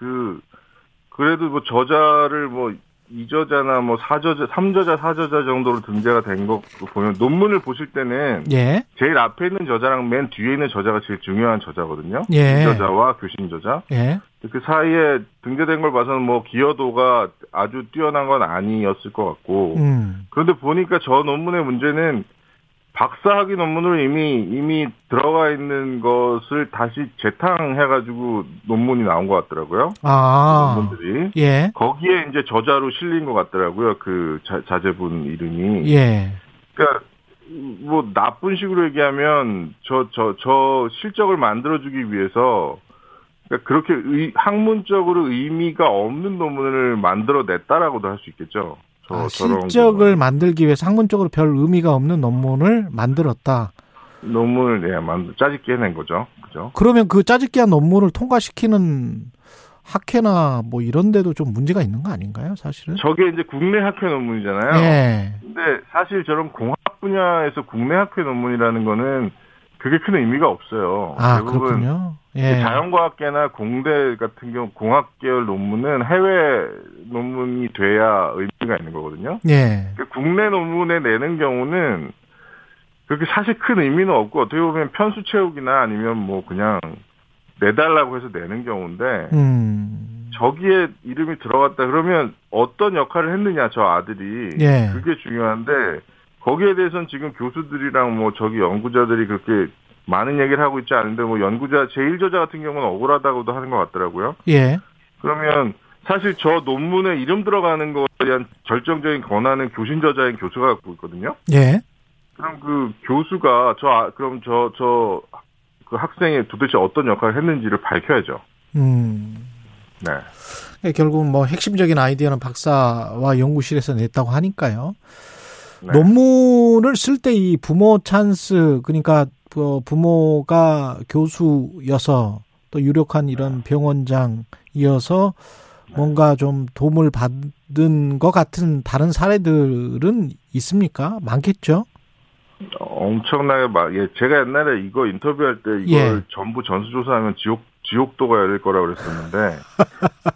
그래도 저자를 2저자나 뭐 4저자, 3저자, 4저자 정도로 등재가 된 거 보면 논문을 보실 때는 예. 제일 앞에 있는 저자랑 맨 뒤에 있는 저자가 제일 중요한 저자거든요. 예. 저자와 교신 저자. 예. 그 사이에 등재된 걸 봐서는 뭐 기여도가 아주 뛰어난 건 아니었을 것 같고 그런데 보니까 저 논문의 문제는 박사학위 논문으로 이미 들어가 있는 것을 다시 재탕해가지고 논문이 나온 것 같더라고요. 아. 그 논문들이. 예. 거기에 이제 저자로 실린 것 같더라고요. 그 자제분 이름이. 예. 그러니까, 뭐, 나쁜 식으로 얘기하면 저 실적을 만들어주기 위해서 그러니까 그렇게 학문적으로 의미가 없는 논문을 만들어냈다라고도 할 수 있겠죠. 실적을 만들기 위해서 학문적으로 별 의미가 없는 논문을 만들었다. 논문을 짜깁기 해낸 거죠. 그죠? 그러면 그 짜깁기한 논문을 통과시키는 학회나 뭐 이런 데도 좀 문제가 있는 거 아닌가요, 사실은? 저게 이제 국내 학회 논문이잖아요. 예. 근데 사실 저런 공학 분야에서 국내 학회 논문이라는 거는 그게 큰 의미가 없어요. 아, 그렇군요. 예. 자연과학계나 공대 같은 경우 공학 계열 논문은 해외 논문이 돼야 의미가 있는 거거든요. 예. 그러니까 국내 논문에 내는 경우는 그렇게 사실 큰 의미는 없고 어떻게 보면 편수 채우기나 아니면 뭐 그냥 내달라고 해서 내는 경우인데 저기에 이름이 들어갔다 그러면 어떤 역할을 했느냐 저 아들이 예. 그게 중요한데 거기에 대해서는 지금 교수들이랑 뭐 저기 연구자들이 그렇게 많은 얘기를 하고 있지 않은데 뭐 연구자 제1저자 같은 경우는 억울하다고도 하는 것 같더라고요. 예. 그러면 사실 저 논문에 이름 들어가는 거에 대한 결정적인 권한은 교신 저자인 교수가 갖고 있거든요. 예. 그럼 그 교수가 그 학생이 도대체 어떤 역할을 했는지를 밝혀야죠. 네. 그러니까 결국 뭐 핵심적인 아이디어는 박사와 연구실에서 냈다고 하니까요. 네. 논문을 쓸 때 이 부모 찬스 그러니까 부모가 교수여서 또 유력한 이런 병원장이어서 뭔가 좀 도움을 받은 것 같은 다른 사례들은 있습니까? 많겠죠? 엄청나게 제가 옛날에 이거 인터뷰할 때 이걸 예. 전부 전수조사하면 지옥도가 열릴 거라고 그랬었는데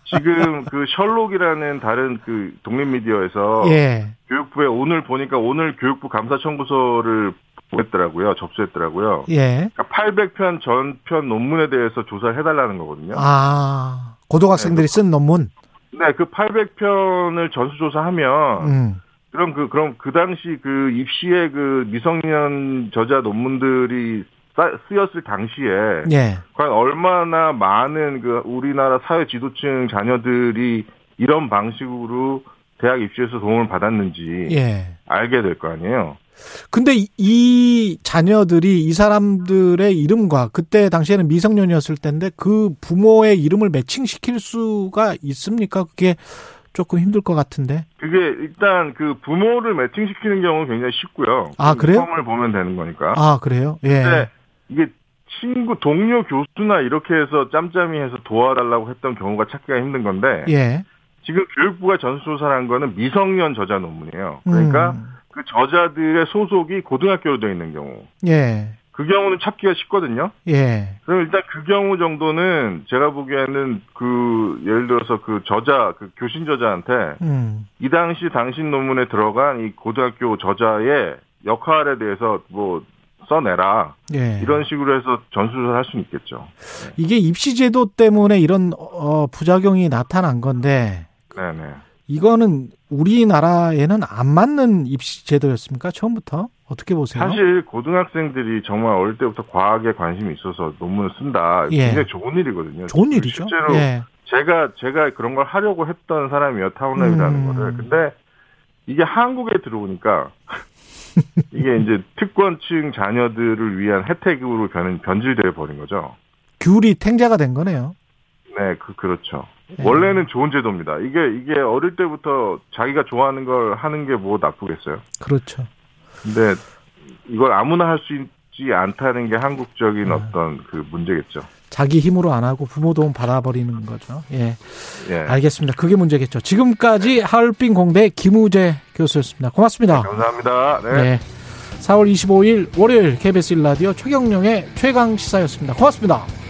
지금 그 셜록이라는 다른 그 독립미디어에서 예. 교육부에 오늘 교육부 감사청구서를 했더라고요. 접수했더라고요. 예. 그러니까 800편 전편 논문에 대해서 조사를 해달라는 거거든요. 아, 고등학생들이 쓴 논문? 네, 그 800편을 전수조사하면, 그럼 그 당시 그 입시에 그 미성년 저자 논문들이 쓰였을 당시에, 예. 과연 얼마나 많은 그 우리나라 사회 지도층 자녀들이 이런 방식으로 대학 입시에서 도움을 받았는지, 예. 알게 될 거 아니에요? 근데 이 자녀들이 이 사람들의 이름과 그때 당시에는 미성년이었을 텐데 그 부모의 이름을 매칭시킬 수가 있습니까? 그게 조금 힘들 것 같은데. 그게 일단 그 부모를 매칭시키는 경우는 굉장히 쉽고요. 아, 그래요? 성을 보면 되는 거니까. 아, 그래요? 예. 근데 이게 동료 교수나 이렇게 해서 짬짬이 해서 도와달라고 했던 경우가 찾기가 힘든 건데. 예. 지금 교육부가 전수조사를 한 거는 미성년 저자 논문이에요. 그러니까 그 저자들의 소속이 고등학교로 되어 있는 경우. 예. 그 경우는 찾기가 쉽거든요. 예. 그럼 일단 그 경우 정도는 제가 보기에는 그, 예를 들어서 그 저자, 그 교신 저자한테, 이 당시 당신 논문에 들어간 이 고등학교 저자의 역할에 대해서 뭐, 써내라. 예. 이런 식으로 해서 전수조사를 할 수는 있겠죠. 이게 입시제도 때문에 이런, 부작용이 나타난 건데. 네네. 이거는 우리나라에는 안 맞는 입시 제도였습니까? 처음부터? 어떻게 보세요? 사실 고등학생들이 정말 어릴 때부터 과학에 관심이 있어서 논문을 쓴다. 예. 굉장히 좋은 일이거든요. 좋은 일이죠. 실제로 예. 제가 그런 걸 하려고 했던 사람이에요. 타운랩이라는 거를. 근데 이게 한국에 들어오니까 이게 이제 특권층 자녀들을 위한 혜택으로 변질되어 버린 거죠. 귤이 탱자가 된 거네요. 네, 그렇죠. 네. 원래는 좋은 제도입니다. 이게 어릴 때부터 자기가 좋아하는 걸 하는 게 뭐 나쁘겠어요? 그렇죠. 근데 이걸 아무나 할 수 있지 않다는 게 한국적인 네. 어떤 그 문제겠죠. 자기 힘으로 안 하고 부모 도움 받아버리는 거죠. 예. 예. 알겠습니다. 그게 문제겠죠. 지금까지 하얼빈 공대 김우재 교수였습니다. 고맙습니다. 네, 감사합니다. 네. 네. 4월 25일 월요일 KBS 1라디오 최경영의 최강 시사였습니다. 고맙습니다.